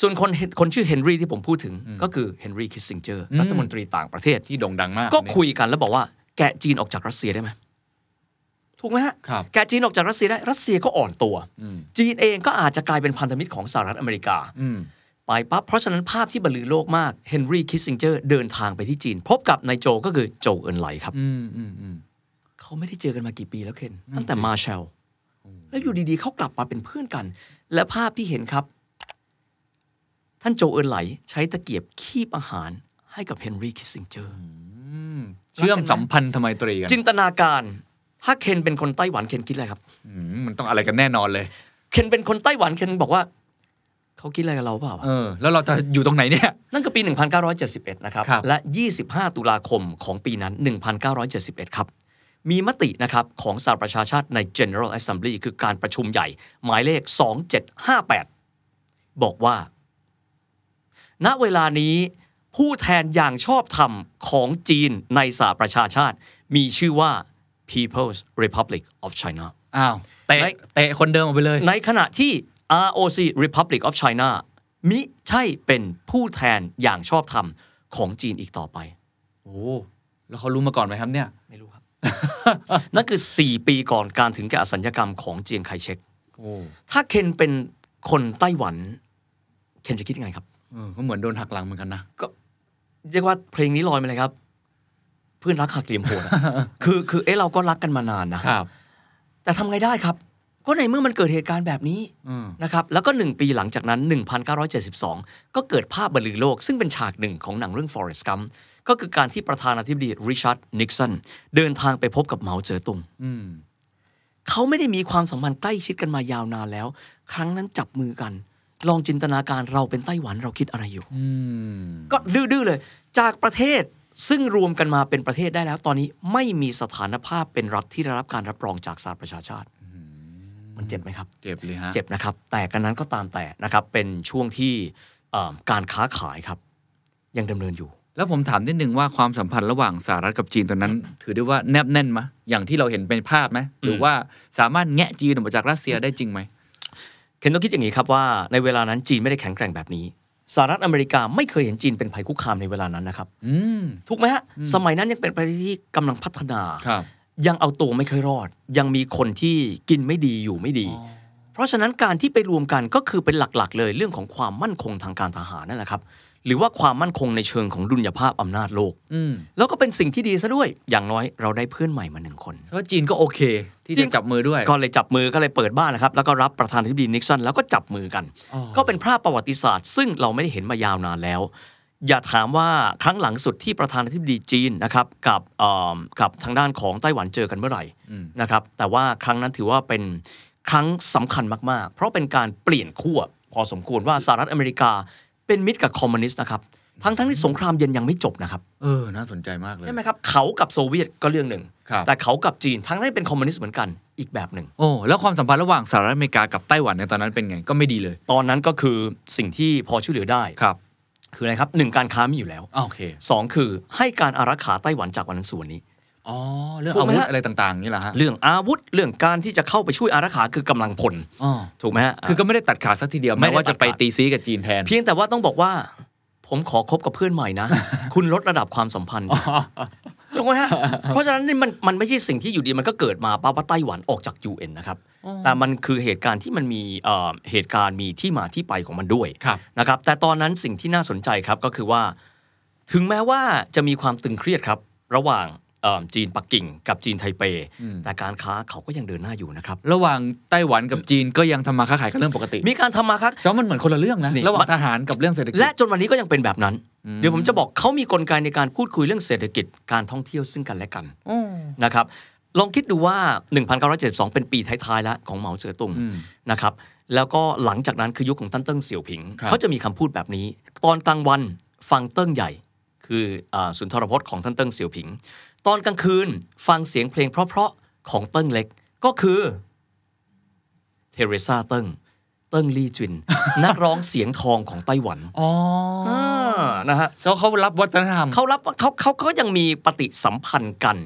ส่วนคนคนชื่อเฮนรี่ที่ผมพูดถึงก็คือเฮนรี่คิสซิงเจอร์รัฐมนตรีต่างประเทศที่โด่งดังมากก็คุยกันแล้วบอกว่าแกะจีนออกจากรัสเซียได้ไหมถูกไหมฮะแกจีนออกจากรัสเซียได้รัสเซียก็อ่อนตัวจีนเองก็อาจจะกลายเป็นพันธมิตรของสหรัฐอเมริกาไปปั๊บเพราะฉะนั้นภาพที่บรรลือโลกมากเฮนรี่คิสซิงเจอร์เดินทางไปที่จีนพบกับนายโจก็คือโจเอินไหลครับเขาไม่ได้เจอกันมากี่ปีแล้วเคนตั้งแต่มาแชลแล้วอยู่ดีๆเขากลับมาเป็นเพื่อนกันและภาพที่เห็นครับท่านโจเอินไหลใช้ตะเกียบคีบอาหารให้กับเฮนรี่คิสซิงเจอร์เชื่อมสัมพันธ์ทำไมตรีกันจินตนาการถ้าเคนเป็นคนไต้หวันเคนคิดอะไรครับมันต้องอะไรกันแน่นอนเลยเคนเป็นคนไต้หวันเคนบอกว่า เขาคิดอะไรกับเราเปล่าเออแล้วเราจะอยู่ตรงไหนเนี่ยนั่นคือปีหนึ่งพันเก้าร้อยเจ็ดสิบเอ็ดนะครับและยี่สิบห้าตุลาคมของปีนั้นหนึ่งพันเก้าร้อยเจ็ดสิบเอ็ดครับมีมตินะครับของสหประชาชาติใน General Assembly คือการประชุมใหญ่หมายเลขสองเจ็ดห้าแปดบอกว่าณเวลานี้ผู้แทนอย่างชอบธรรมของจีนในสหประชาชาติมีชื่อว่า People's Republic of China อ้าวเตะเตะคนเดิมออกไปเลยในขณะที่ อาร์ โอ ซี Republic of China มิใช่เป็นผู้แทนอย่างชอบธรรมของจีนอีกต่อไปโอ้แล้วเขารู้มาก่อนไหมครับเนี่ยไม่รู้ครับ นั่นคือสี่ปีก่อนการถึงแก่อสัญญกรรมของเจียงไคเชกโอ้ถ้าเคนเป็นคนไต้หวันเคนจะคิดยังไงครับก็เหมือนโดนหักหลังเหมือนกันนะก็เรียกว่าเพลงนี้ลอยมาเลยครับเพื่อนรักหักเหลี่ยมโหดคือคือเอ๊ะเราก็รักกันมานานนะครับแต่ทำไงได้ครับก็ในเมื่อมันเกิดเหตุการณ์แบบนี้นะครับแล้วก็หนึ่งปีหลังจากนั้นหนึ่งพันเก้าร้อยเจ็ดสิบสองก็เกิดภาพบันลือโลกซึ่งเป็นฉากหนึ่งของหนังเรื่อง Forrest Gump ก็คือการที่ประธานาธิบดี Richard Nixon เดินทางไปพบกับเหมาเจ๋อตุงเขาไม่ได้มีความสัมพันธ์ใกล้ชิดกันมายาวนานแล้วครั้งนั้นจับมือกันลองจินตนาการเราเป็นไต้หวันเราคิดอะไรอยู่ก็ดื้อๆเลยจากประเทศซึ่งรวมกันมาเป็นประเทศได้แล้วตอนนี้ไม่มีสถานภาพเป็นรัฐที่ได้รับการรับรองจากสหประชาชาติมันเจ็บไหมครับเจ็บเลยฮะเจ็บนะครับแต่กันนั้นก็ตามแต่นะครับเป็นช่วงที่การค้าขายครับยังดำเนินอยู่แล้วผมถามนิดนึงว่าความสัมพันธ์ระหว่างสหรัฐกับจีนตอนนั้นถือได้ว่าแนบแน่นไหมอย่างที่เราเห็นเป็นภาพไหมหรือว่าสามารถแงะจีนออกมาจากรัสเซียได้จริงไหมเคนต้องคิดอย่างนี้ครับว่าในเวลานั้นจีนไม่ได้แข็งแกร่งแบบนี้สหรัฐอเมริกาไม่เคยเห็นจีนเป็นภัยคุกคามในเวลานั้นนะครับถูกไหมฮะสมัยนั้นยังเป็นประเทศที่กำลังพัฒนายังเอาตัวไม่เคยรอดยังมีคนที่กินไม่ดีอยู่ไม่ดีเพราะฉะนั้นการที่ไปรวมกันก็คือเป็นหลักๆเลยเรื่องของความมั่นคงทางการทหารนั่นแหละครับหรือว่าความมั่นคงในเชิงของดุลยภาพอำนาจโลกแล้วก็เป็นสิ่งที่ดีซะด้วยอย่างน้อยเราได้เพื่อนใหม่มาหนึ่งคนเพราะจีนก็โอเคที่จะจับมือด้วยก็เลยจับมือก็เลยเปิดบ้านนะครับแล้วก็รับประธานาธิบดีนิกสันแล้วก็จับมือกันก็เป็นภาพประวัติศาสตร์ซึ่งเราไม่ได้เห็นมายาวนานแล้วอย่าถามว่าครั้งหลังสุดที่ประธานาธิบดีจีนนะครับกับกับทางด้านของไต้หวันเจอกันเมื่อไหร่นะครับแต่ว่าครั้งนั้นถือว่าเป็นครั้งสำคัญมากๆเพราะเป็นการเปลี่ยนขั้วพอสมควรว่าสหรัฐอเมริกาเป็นมิตรกับคอมมิวนิสต์นะครับทั้งทั้งที่สงครามเย็นยังไม่จบนะครับเออน่าสนใจมากเลยใช่ไหมครับเขากับโซเวียตก็เรื่องหนึ่งแต่เขากับจีนทั้งที่เป็นคอมมิวนิสต์เหมือนกันอีกแบบหนึ่งโอ้แล้วความสัมพันธ์ระหว่างสหรัฐอเมริกากับไต้หวันในตอนนั้นเป็นไงก็ไม่ดีเลยตอนนั้นก็คือสิ่งที่พอช่วยเหลือได้ครับคืออะไรครับหนึ่งการค้ามีอยู่แล้วโอเคสองคือให้การอารักขาไต้หวันจากวันนั้นสู่วันนี้อ๋อเรื่องอาวุธอะไรต่างๆนี่แหละฮะเรื่องอาวุธเรื่องการที่จะเข้าไปช่วยอารักขาคือกำลังพลถูกไหมฮะคือก็ไม่ได้ตัดขาดสักทีเดียวไม่ว่าจะไปตีซีกับจีนแทนเพียงแต่ว่าต้องบอกว่าผมขอคบกับเพื่อนใหม่นะ คุณลดระดับความสัมพันธ์ ถูกไหมฮะ เพราะฉะนั้นนี่มันมันไม่ใช่สิ่งที่อยู่ดีมันก็เกิดมาป้าว่าไต้หวันออกจาก ยู เอ็น นะครับแต่มันคือเหตุการณ์ที่มันมีเหตุการณ์มีที่มาที่ไปของมันด้วยนะครับแต่ตอนนั้นสิ่งที่น่าสนใจครับก็คือว่าถึงแม้ว่าจะมีความตึงเครียดครับระหว่างจีนปักกิ่งกับจีนไทเปแต่การค้าเขาก็ยังเดินหน้าอยู่นะครับระหว่างไต้หวันกับจีนก็ยังทำมาค้าขายกันเรื่องปกติมีการทำมาค้าแต่มันเหมือนคนละเรื่องนะระหว่างทหารกับเรื่องเศรษฐกิจและจนวันนี้ก็ยังเป็นแบบนั้นเดี๋ยวผมจะบอกเขามีกลไกในการพูดคุยเรื่องเศรษฐกิจการท่องเที่ยวซึ่งกันและกันนะครับลองคิดดูว่าหนึ่งพันเก้าร้อยเจ็ดสิบสองเป็นปีท้ายๆแล้วของเหมาเจ๋อตุงนะครับแล้วก็หลังจากนั้นคือยุคของตั้นเติ้งเสี่ยวผิงเขาจะมีคำพูดแบบนี้ตอนกลางวันฟังเติ้งใหญ่คือสุนทรพจน์ของตั้นเติ้งเสี่ยวผิงตอนกลางคืนฟังเสียงเพลงเพราะๆของเติ้งเล็กก็คือเทเรซาเติ้งเติ้งลี่จิน นักร้องเสียงทองของไต้หวันอ๋อนะฮะแล้วเขารับวัฒนธรรมเขารับเขาเขาก็ยังมีปฏิสัมพันธ์กัน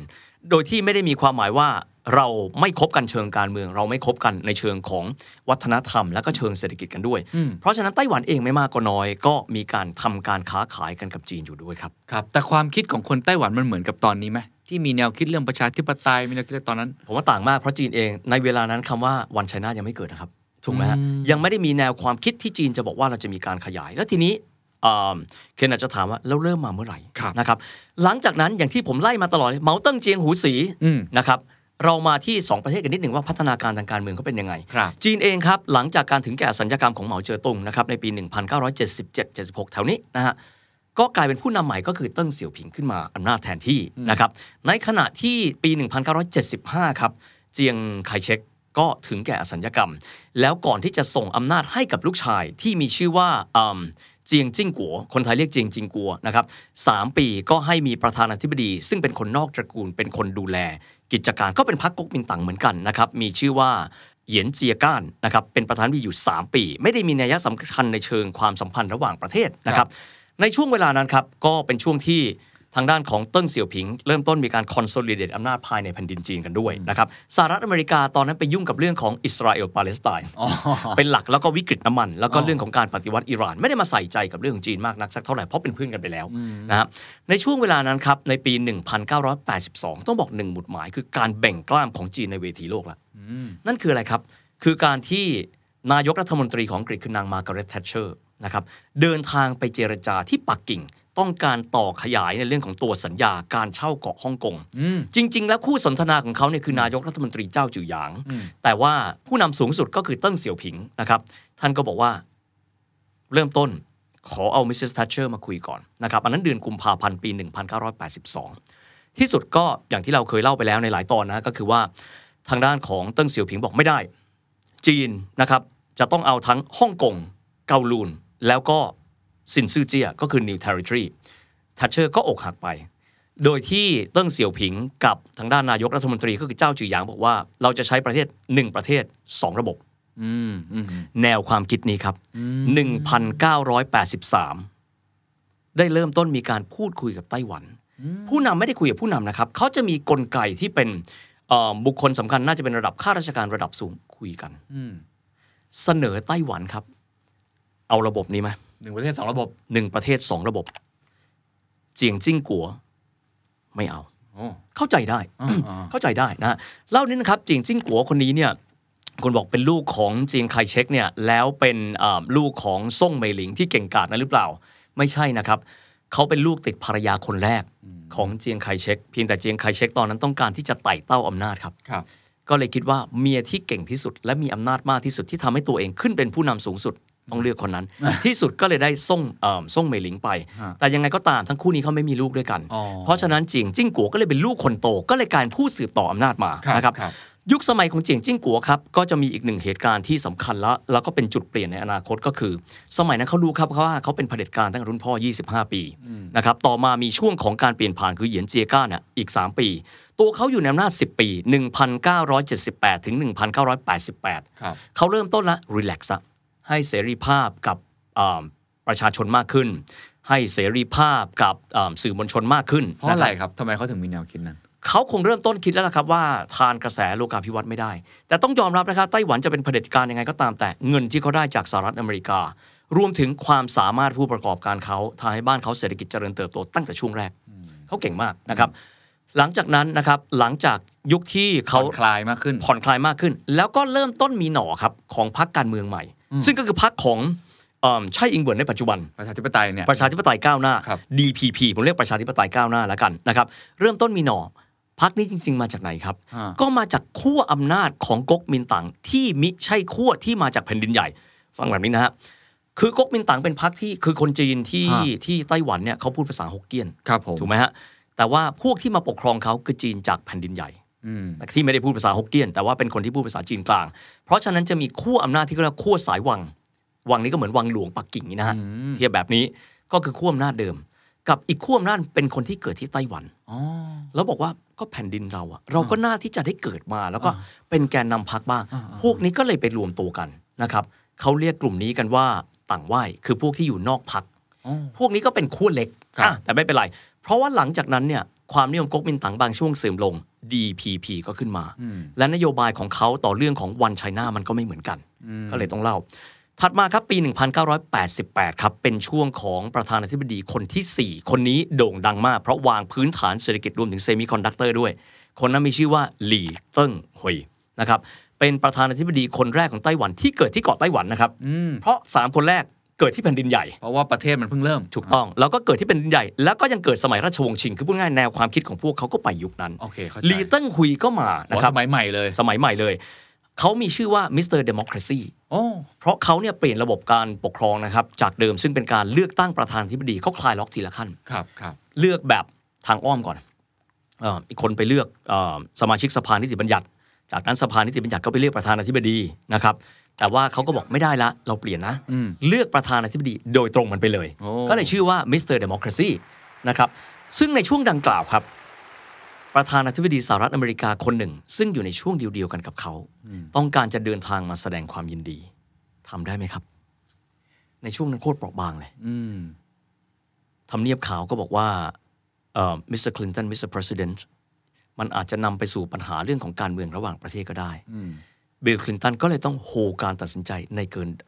โดยที่ไม่ได้มีความหมายว่าเราไม่คบกันเชิงการเมืองเราไม่คบกันในเชิงของวัฒนธรรมและก็เชิงเศรษฐกิจกันด้วยเพราะฉะนั้นไต้หวันเองไม่มากก็น้อยก็มีการทำการค้าขายกันกับจีนอยู่ด้วยครับครับแต่ความคิดของคนไต้หวันมันเหมือนกับตอนนี้ไหมที่มีแนวคิดเรื่องประชาธิปไตยมีแนวคิดตอนนั้นผมว่าต่างมากเพราะจีนเองในเวลานั้นคำว่าวันไชน่ายังไม่เกิดนะครับถูกไหมฮะยังไม่ได้มีแนวความคิดที่จีนจะบอกว่าเราจะมีการขยายแล้วทีนี้เคนอาจจะถามว่าแล้วเริ่มมาเมื่อไหร่นะครับหลังจากนั้นอย่างที่ผมไล่มาตลอดเหมาเติ้งเจียงหูสีนะครับเรามาที่สองประเทศกันนิดหนึ่งว่าพัฒนาการทางการเมืองเขาเป็นยังไงจีนเองครับหลังจากการถึงแก่อสัญญกรรมของเหมาเจ๋อตุงนะครับในปี หนึ่งพันเก้าร้อยเจ็ดสิบเจ็ด เจ็ดสิบหก แถวนี้นะฮะก็กลายเป็นผู้นำใหม่ก็คือเติ้งเสี่ยวผิงขึ้นมาอำนาจแทนที่นะครับในขณะที่ปี หนึ่งพันเก้าร้อยเจ็ดสิบห้า ครับเจียงไคเชก ก็ถึงแก่อสัญญกรรมแล้วก่อนที่จะส่งอำนาจให้กับลูกชายที่มีชื่อว่าเจียงจิ้งกัวคนไทยเรียกเจียงจิ้งกัวนะครับสามปีก็ให้มีประธานาธิบดีซึ่งเป็นคนนอกตระกูลเป็นคนดูแลกิจการก็เป็นพรรคก๊กมินตั๋งเหมือนกันนะครับมีชื่อว่าเหยียนเจียก้านนะครับเป็นประธานาธิบดีอยู่สามปีไม่ได้มีนัยสำคัญในเชิงความสัมพันธ์ระหว่างประเทศนะครับในช่วงเวลานั้นครับก็เป็นช่วงที่ทางด้านของเติ้งเสี่ยวผิงเริ่มต้นมีการคอนโซลิเดตอำนาจภายในแผ่นดินจีนกันด้วยนะครับสหรัฐอเมริกาตอนนั้นไปยุ่งกับเรื่องของอิสราเอลปาเลสไตน์เป็นหลักแล้วก็วิกฤตน้ำมันแล้วก็เรื่องของการปฏิวัติอิหร่านไม่ได้มาใส่ใจกับเรื่องของจีนมากนักสักเท่าไหร่เพราะเป็นเพื่อนกันไปแล้วนะครับในช่วงเวลานั้นครับในปีหนึ่งพันเก้าร้อยแปดสิบสองต้องบอกหนึ่งหมุดหมายคือการแบ่งกล้ามของจีนในเวทีโลกละนั่นคืออะไรครับคือการที่นายกรัฐมนตรีของอังกฤษคือนางมาร์กาเร็ต แททเชอร์นะครับเดินทางไปเจรจาที่ปักกิ่งต้องการต่อขยายในเรื่องของตัวสัญญาการเช่าเกาะฮ่องกงจริงๆแล้วคู่สนทนาของเขาเนี่ยคือนายกรัฐมนตรีเจ้าจื่อหยางแต่ว่าผู้นำสูงสุดก็คือเติ้งเสี่ยวผิงนะครับท่านก็บอกว่าเริ่มต้นขอเอามิสซิส แททเชอร์มาคุยก่อนนะครับอันนั้นเดือนกุมภาพันธ์ปีหนึ่งพันเก้าร้อยแปดสิบสองที่สุดก็อย่างที่เราเคยเล่าไปแล้วในหลายตอนนะก็คือว่าทางด้านของเติ้งเสี่ยวผิงบอกไม่ได้จีนนะครับจะต้องเอาทั้งฮ่องกงเกาลูนแล้วก็ซินซื่อเจี้ยก็คือ New Territory ทัชเชอร์ก็อกหักไปโดยที่เติ้งเสี่ยวผิงกับทางด้านนายกรัฐมนตรีก็คือเจ้าจื่อหยางบอกว่าเราจะใช้ประเทศหนึ่งประเทศสองระบบแนวความคิดนี้ครับหนึ่งพันเก้าร้อยแปดสิบสามได้เริ่มต้นมีการพูดคุยกับไต้หวันผู้นำไม่ได้คุยกับผู้นำนะครับเขาจะมีกลไกที่เป็นบุคคลสำคัญน่าจะเป็นระดับข้าราชการระดับสูงคุยกันเสนอไต้หวันครับเอาระบบนี้ไหมหนึ่งประเทศสองระบบหนึ่งประเทศสองระบบเจียงจิ้งกัวไม่เอา oh. เข้าใจได้ oh. Oh. เข้าใจได้นะเล่านิดนะครับเจียงจิ้งกัวคนนี้เนี่ยคนบอกเป็นลูกของเจียงไคเชกเนี่ยแล้วเป็นลูกของซ่งเมหลิงที่เก่งกาจนะหรือเปล่าไม่ใช่นะครับเขาเป็นลูกติดภรรยาคนแรก mm. ของเจียงไคเชกเพียงแต่เจียงไคเชกตอนนั้นต้องการที่จะไต่เต้าอำนาจครับก็เลยคิดว่าเมียที่เก่งที่สุดและมีอำนาจมากที่สุดที่ทำให้ตัวเองขึ้นเป็นผู้นำสูงสุดต้องเลือกคนนั้นที่สุดก็เลยได้ส่งเอ่อส่งเมหลิงไปแต่ยังไงก็ตามทั้งคู่นี้เขาไม่มีลูกด้วยกันเพราะฉะนั้นเจียงจิ้งกัวก็เลยเป็นลูกคนโตก็เลยการผู้สืบต่ออำนาจมานะครับยุคสมัยของเจียงจิ้งกัวครับก็จะมีอีกหนึ่งเหตุการณ์ที่สำคัญแล้วแล้วก็เป็นจุดเปลี่ยนในอนาคตก็คือสมัยนั้นเขารู้ครับว่าเขาเป็นเผด็จการตั้งแต่รุ่นพ่อยี่สิบห้าปีนะครับต่อมามีช่วงของการเปลี่ยนผ่านคือเหยียนเจียก้าเนี่ยอีกสามปีตัวเขาอยู่ในอำนาจสิบปีหนึ่งพันเก้าร้อยเจ็ดสิบแปดถึงหนึ่งพันเก้าร้อยแปดสิบแปดเขาเริ่มต้นละรีแลกซ์ให้เสรีภาพกับประชาชนมากขึ้นให้เสรีภาพกับสื่อมวลชนมากขึ้นเพราะอะไรครับทำไมเขาถึงมีแนวคิดนั้นเขาคงเริ่มต้นคิดแล้วล่ะครับว่าทานกระแสโลกาภิวัตน์ไม่ได้แต่ต้องยอมรับนะครับไต้หวันจะเป็นเผด็จการยังไงก็ตามแต่เงินที่เขาได้จากสหรัฐอเมริการวมถึงความสามารถผู้ประกอบการเขาทำให้บ้านเขาเศรษฐกิจเจริญเติบโตตั้งแต่ช่วงแรกเขาเก่งมากนะครับหลังจากนั้นนะครับหลังจากยุคที่เขาผ่อนคลายมากขึ้นผ่อนคลายมากขึ้นแล้วก็เริ่มต้นมีหน่อครับของพรรคการเมืองใหม่ซึ่งก็คือพรรคของไช่อิงเหวินในปัจจุบันประชาธิปไตยเนี่ยประชาธิปไตยก้าวหน้า ดี พี พี ผมเรียกประชาธิปไตยก้าวหน้าแล้วกันนะครับเริ่มต้นมีหน่อพรรคนี้จริงๆมาจากไหนครับก็มาจากขั้วอำนาจของก๊กมินตั๋งที่มิใช่ขั้วที่มาจากแผ่นดินใหญ่ฟังแบบนี้นะฮะคือก๊กมินตั๋งเป็นพรรคที่คือคนจีนที่ที่ไต้หวันเนี่ยเขาพูดภาษาฮกเกี้ยนถูกไหมฮะแต่ว่าพวกที่มาปกครองเขาคือจีนจากแผ่นดินใหญ่แต่ที่ไม่ได้พูดภาษาฮกเกี้ยนแต่ว่าเป็นคนที่พูดภาษาจีนกลางเพราะฉะนั้นจะมีขั้วอำนาจที่เรียกว่าขั้วสายวังวังนี้ก็เหมือนวังหลวงปักกิ่งนี่นะฮะเทียบแบบนี้ก็คือขั้วอำนาจเดิมกับอีกขั้วอำนาจเป็นคนที่เกิดที่ไต้หวันแล้วบอกว่าก็แผ่นดินเราอะเราก็น่าที่จะได้เกิดมาแล้วก็เป็นแกนนำพรรคบ้างพวกนี้ก็เลยไปรวมตัวกันนะครับเขาเรียกกลุ่มนี้กันว่าต่างว่ายคือพวกที่อยู่นอกพรรคพวกนี้ก็เป็นขั้วเล็กแต่ไม่เป็นไรเพราะว่าหลังจากนั้นเนี่ยความนิยมก๊กมินตั๋งบางช่วงเสื่อมลง ดี พี พี ก็ขึ้นมาและนโยบายของเขาต่อเรื่องของวันไชน่ามันก็ไม่เหมือนกันก็เลยต้องเล่าถัดมาครับปีหนึ่งพันเก้าร้อยแปดสิบแปดครับเป็นช่วงของประธานาธิบดีคนที่สี่คนนี้โด่งดังมากเพราะวางพื้นฐานเศรษฐกิจรวมถึงเซมิคอนดักเตอร์ด้วยคนนั้นมีชื่อว่าหลี่เติ้งหุยนะครับเป็นประธานาธิบดีคนแรกของไต้หวันที่เกิดที่เกาะไต้หวันนะครับเพราะสามคนแรกเกิดที่แผ่นดินใหญ่เพราะว่าประเทศมันเพิ่งเริ่มถูกต้องแล้วก็เกิดที่แผ่นดินใหญ่แล้วก็ยังเกิดสมัยราชวงศ์ชิงคือพูดง่ายแนวความคิดของพวกเขาก็ไปยุคนั้นโอเคเข้าใจลีเติ้งฮุยก็มานะครับสมัยใหม่เลยสมัยใหม่เลยเขามีชื่อว่ามิสเตอร์เดโมคราซีโอ้เพราะเขาเนี่ยเปลี่ยนระบบการปกครองนะครับจากเดิมซึ่งเป็นการเลือกตั้งประธานาธิบดีเขาคลายล็อกทีละขั้นครับครับเลือกแบบทางอ้อมก่อนอีกคนไปเลือกสมาชิกสภานิติบัญญัติ จากนั้นสภานิติบัญญัติก็ไปเลือกประธานาธิบดีนะครับแต่ว่าเขาก็บอกไม่ได้ละเราเปลี่ยนนะเลือกประธานาธิบดีโดยตรงมันไปเลยก็เลยชื่อว่ามิสเตอร์เดโมคราซีนะครับซึ่งในช่วงดังกล่าวครับประธานาธิบดีสหรัฐอเมริกาคนหนึ่งซึ่งอยู่ในช่วงเดียวๆกันกับเขาต้องการจะเดินทางมาแสดงความยินดีทำได้ไหมครับในช่วงนั้นโคตรเปราะบางเลยทำเนียบขาวก็บอกว่ามิสเตอร์คลินตันมิสเตอร์ประธานาธิบดีมันอาจจะนำไปสู่ปัญหาเรื่องของการเมืองระหว่างประเทศก็ได้บิลคลินตันก็เลยต้องโฮการตัดสินใจใน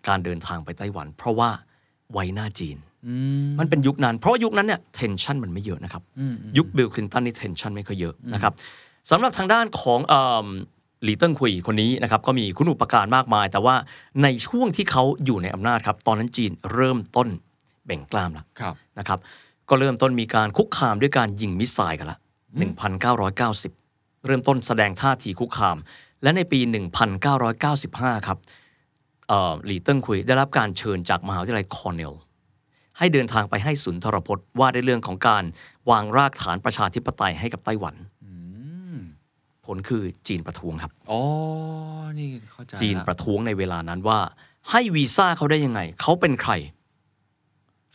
การเดินทางไปไต้หวันเพราะว่าไว้หน้าจีนมันเป็นยุคนั้นเพราะยุคนั้นเนี่ยเทนชันมันไม่เยอะนะครับยุคบิลคลินตันนี่เทนชันไม่ค่อยเยอะนะครับสำหรับทางด้านของหลีเติ้งคุยคนนี้นะครับก็มีคุณอุปการมากมายแต่ว่าในช่วงที่เขาอยู่ในอำนาจครับตอนนั้นจีนเริ่มต้นแบ่งกล้ามแล้วนะครับก็เริ่มต้นมีการคุกคามด้วยการยิงมิสไซล์กันละหนึ่งพันเก้าร้อยเก้าสิบเริ่มต้นแสดงท่าทีคุกคามและในปีหนึ่งพันเก้าร้อยเก้าสิบห้าครับหลีเติ้งคุยได้รับการเชิญจากมหาวิทยาลัยคอร์เนลให้เดินทางไปให้สุนทรพจน์ว่าในเรื่องของการวางรากฐานประชาธิปไตยให้กับไต้หวันผลคือจีนประท้วงครับอ๋อนี่เข้าใจจีนประท้วงในเวลานั้นว่าให้วีซ่าเขาได้ยังไงเขาเป็นใคร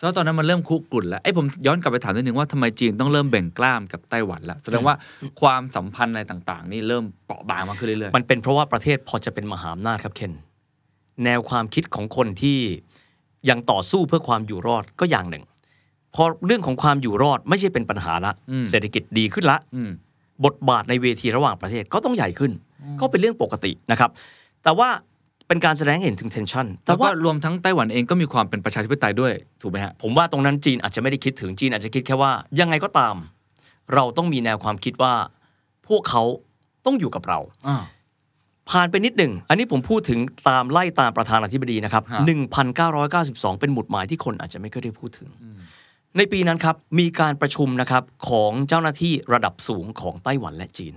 แล้วตอนนั้นมันเริ่มคุกกุ่นแล้วไอ้ผมย้อนกลับไปถามนิดนึงว่าทำไมจีนต้องเริ่มแบ่งกล้ามกับไต้หวันละแสดงว่าความสัมพันธ์อะไรต่างๆนี่เริ่มเปราะบางมากขึ้นเรื่อยๆมันเป็นเพราะว่าประเทศพอจะเป็นมหาอำนาจครับเคนแนวความคิดของคนที่ยังต่อสู้เพื่อความอยู่รอดก็อย่างหนึ่งพอเรื่องของความอยู่รอดไม่ใช่เป็นปัญหาละเศรษฐกิจดีขึ้นละบทบาทในเวทีระหว่างประเทศก็ต้องใหญ่ขึ้นก็เป็นเรื่องปกตินะครับแต่ว่าเป็นการแสดงเห็นถึงเทนชันแต่ว่ารวมทั้งไต้หวันเองก็มีความเป็นประชาธิปไตยด้วยถูกไหมฮะผมว่าตรงนั้นจีนอาจจะไม่ได้คิดถึงจีนอาจจะคิดแค่ว่ายังไงก็ตามเราต้องมีแนวความคิดว่าพวกเขาต้องอยู่กับเราผ่านไปนิดหนึ่งอันนี้ผมพูดถึงตามไล่ตามประธานาธิบดีนะครับหนึ่งพันเก้าร้อยเก้าสิบสองเป็นหมุดหมายที่คนอาจจะไม่เคยได้พูดถึงในปีนั้นครับมีการประชุมนะครับของเจ้าหน้าที่ระดับสูงของไต้หวันและจีน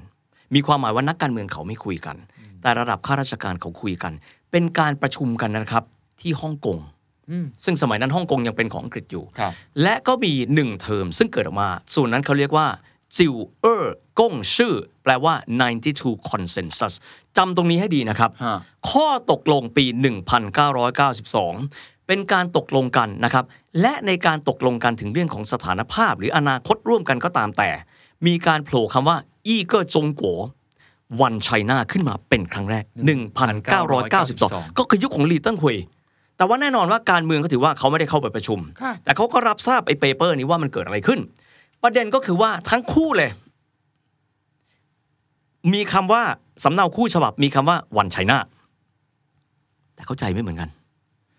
มีความหมายว่านักการเมืองเขาไม่คุยกันแต่ระดับข้าราชการเขาคุยกันเป็นการประชุมกันนะครับที่ฮ่องกงซึ่งสมัยนั้นฮ่องกงยังเป็นของอังกฤษอยู่และก็มีหนึ่งเทอมซึ่งเกิดออกมาส่วนนั้นเขาเรียกว่าจิวเอ่อก้งชื่อแปลว่าเก้าสิบสอง consensus จำตรงนี้ให้ดีนะครับข้อตกลงปีหนึ่งพันเก้าร้อยเก้าสิบสองเป็นการตกลงกันนะครับและในการตกลงกันถึงเรื่องของสถานภาพหรืออนาคตร่วมกันก็ตามแต่มีการโผล่คำว่าอี้เก่อจงกัววันไชน่าขึ้นมาเป็นครั้งแรกหนึ่งพันเก้าร้อยเก้าสิบสองก็คือยุคของหลีเติ้งหุยแต่ว่าแน่นอนว่าการเมืองก็ถือว่าเขาไม่ได้เข้าไปประชุมแต่เขาก็รับทราบไอ้เปเปอร์นี้ว่ามันเกิดอะไรขึ้นประเด็นก็คือว่าทั้งคู่เลยมีคำว่าสำเนาคู่ฉบับมีคำว่าวันไชน่าแต่เข้าใจไม่เหมือนกัน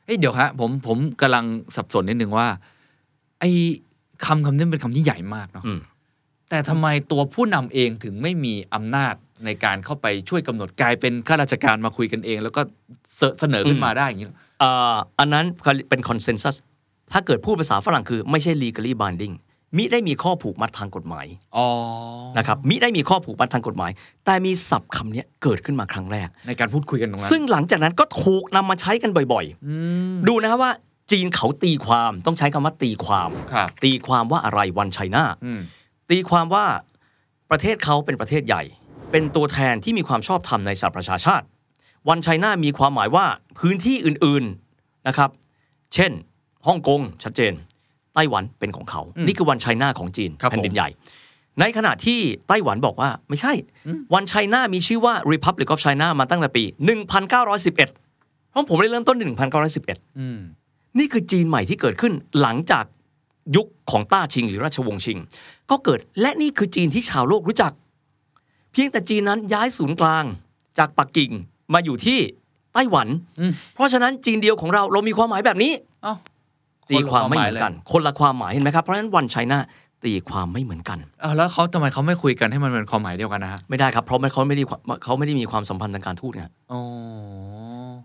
เอ้ยเดี๋ยวฮะผมผมกำลังสับสนนิดนึงว่าไอ้คำคำนี้เป็นคำที่ใหญ่มากเนาะแต่ทำไมตัวผู้นำเองถึงไม่มีอำนาจในการเข้าไปช่วยกำหนดกลายเป็นข้าราชการมาคุยกันเองแล้วก็เสนอขึ้นมาได้อย่างนี้อ่าอันนั้นเป็นคอนเซนซัสถ้าเกิดพูดภาษาฝรั่งคือไม่ใช่ legally binding มิได้มีข้อผูกมัดทางกฎหมายอ๋อนะครับมิได้มีข้อผูกมัดทางกฎหมายแต่มีศัพท์คำนี้เกิดขึ้นมาครั้งแรกในการพูดคุยกันตรงนั้นซึ่งหลังจากนั้นก็ถูกนำมาใช้กันบ่อยๆดูนะครับว่าจีนเขาตีความต้องใช้คำว่าตีความตีความว่าอะไรวันไชน่าตีความว่าประเทศเขาเป็นประเทศใหญ่เป็นตัวแทนที่มีความชอบธรรมในสหประชาชาติวันไชน่ามีความหมายว่าพื้นที่อื่นๆนะครับเช่นฮ่องกงชัดเจนไต้หวันเป็นของเขานี่คือวันไชน่าของจีนแผ่นดินใหญ่ในขณะที่ไต้หวันบอกว่าไม่ใช่วันไชน่ามีชื่อว่า Republic of China มาตั้งแต่ปีหนึ่งพันเก้าร้อยสิบเอ็ดเพราะผมได้เริ่มต้นหนึ่งพันเก้าร้อยสิบเอ็ดอืมนี่คือจีนใหม่ที่เกิดขึ้นหลังจากยุคของต้าชิงหรือราชวงศ์ชิงก็เกิดและนี่คือจีนที่ชาวโลกรู้จักเพียงแต่จีนนั้นย้ายศูนย์กลางจากปักกิ่งมาอยู่ที่ไต้หวันเพราะฉะนั้นจีนเดียวของเราเรามีความหมายแบบนี้ตีความไม่เหมือนกันคนละความหมายเห็นไหมครับเพราะฉะนั้นวันไชน่าตีความไม่เหมือนกันอ้าวแล้วเขาทำไมเขาไม่คุยกันให้มันเป็นความหมายเดียวกันนะฮะไม่ได้ครับเพราะเขาไม่ได้เขาไม่ได้มีความสัมพันธ์ทางการทูตไงอ๋อ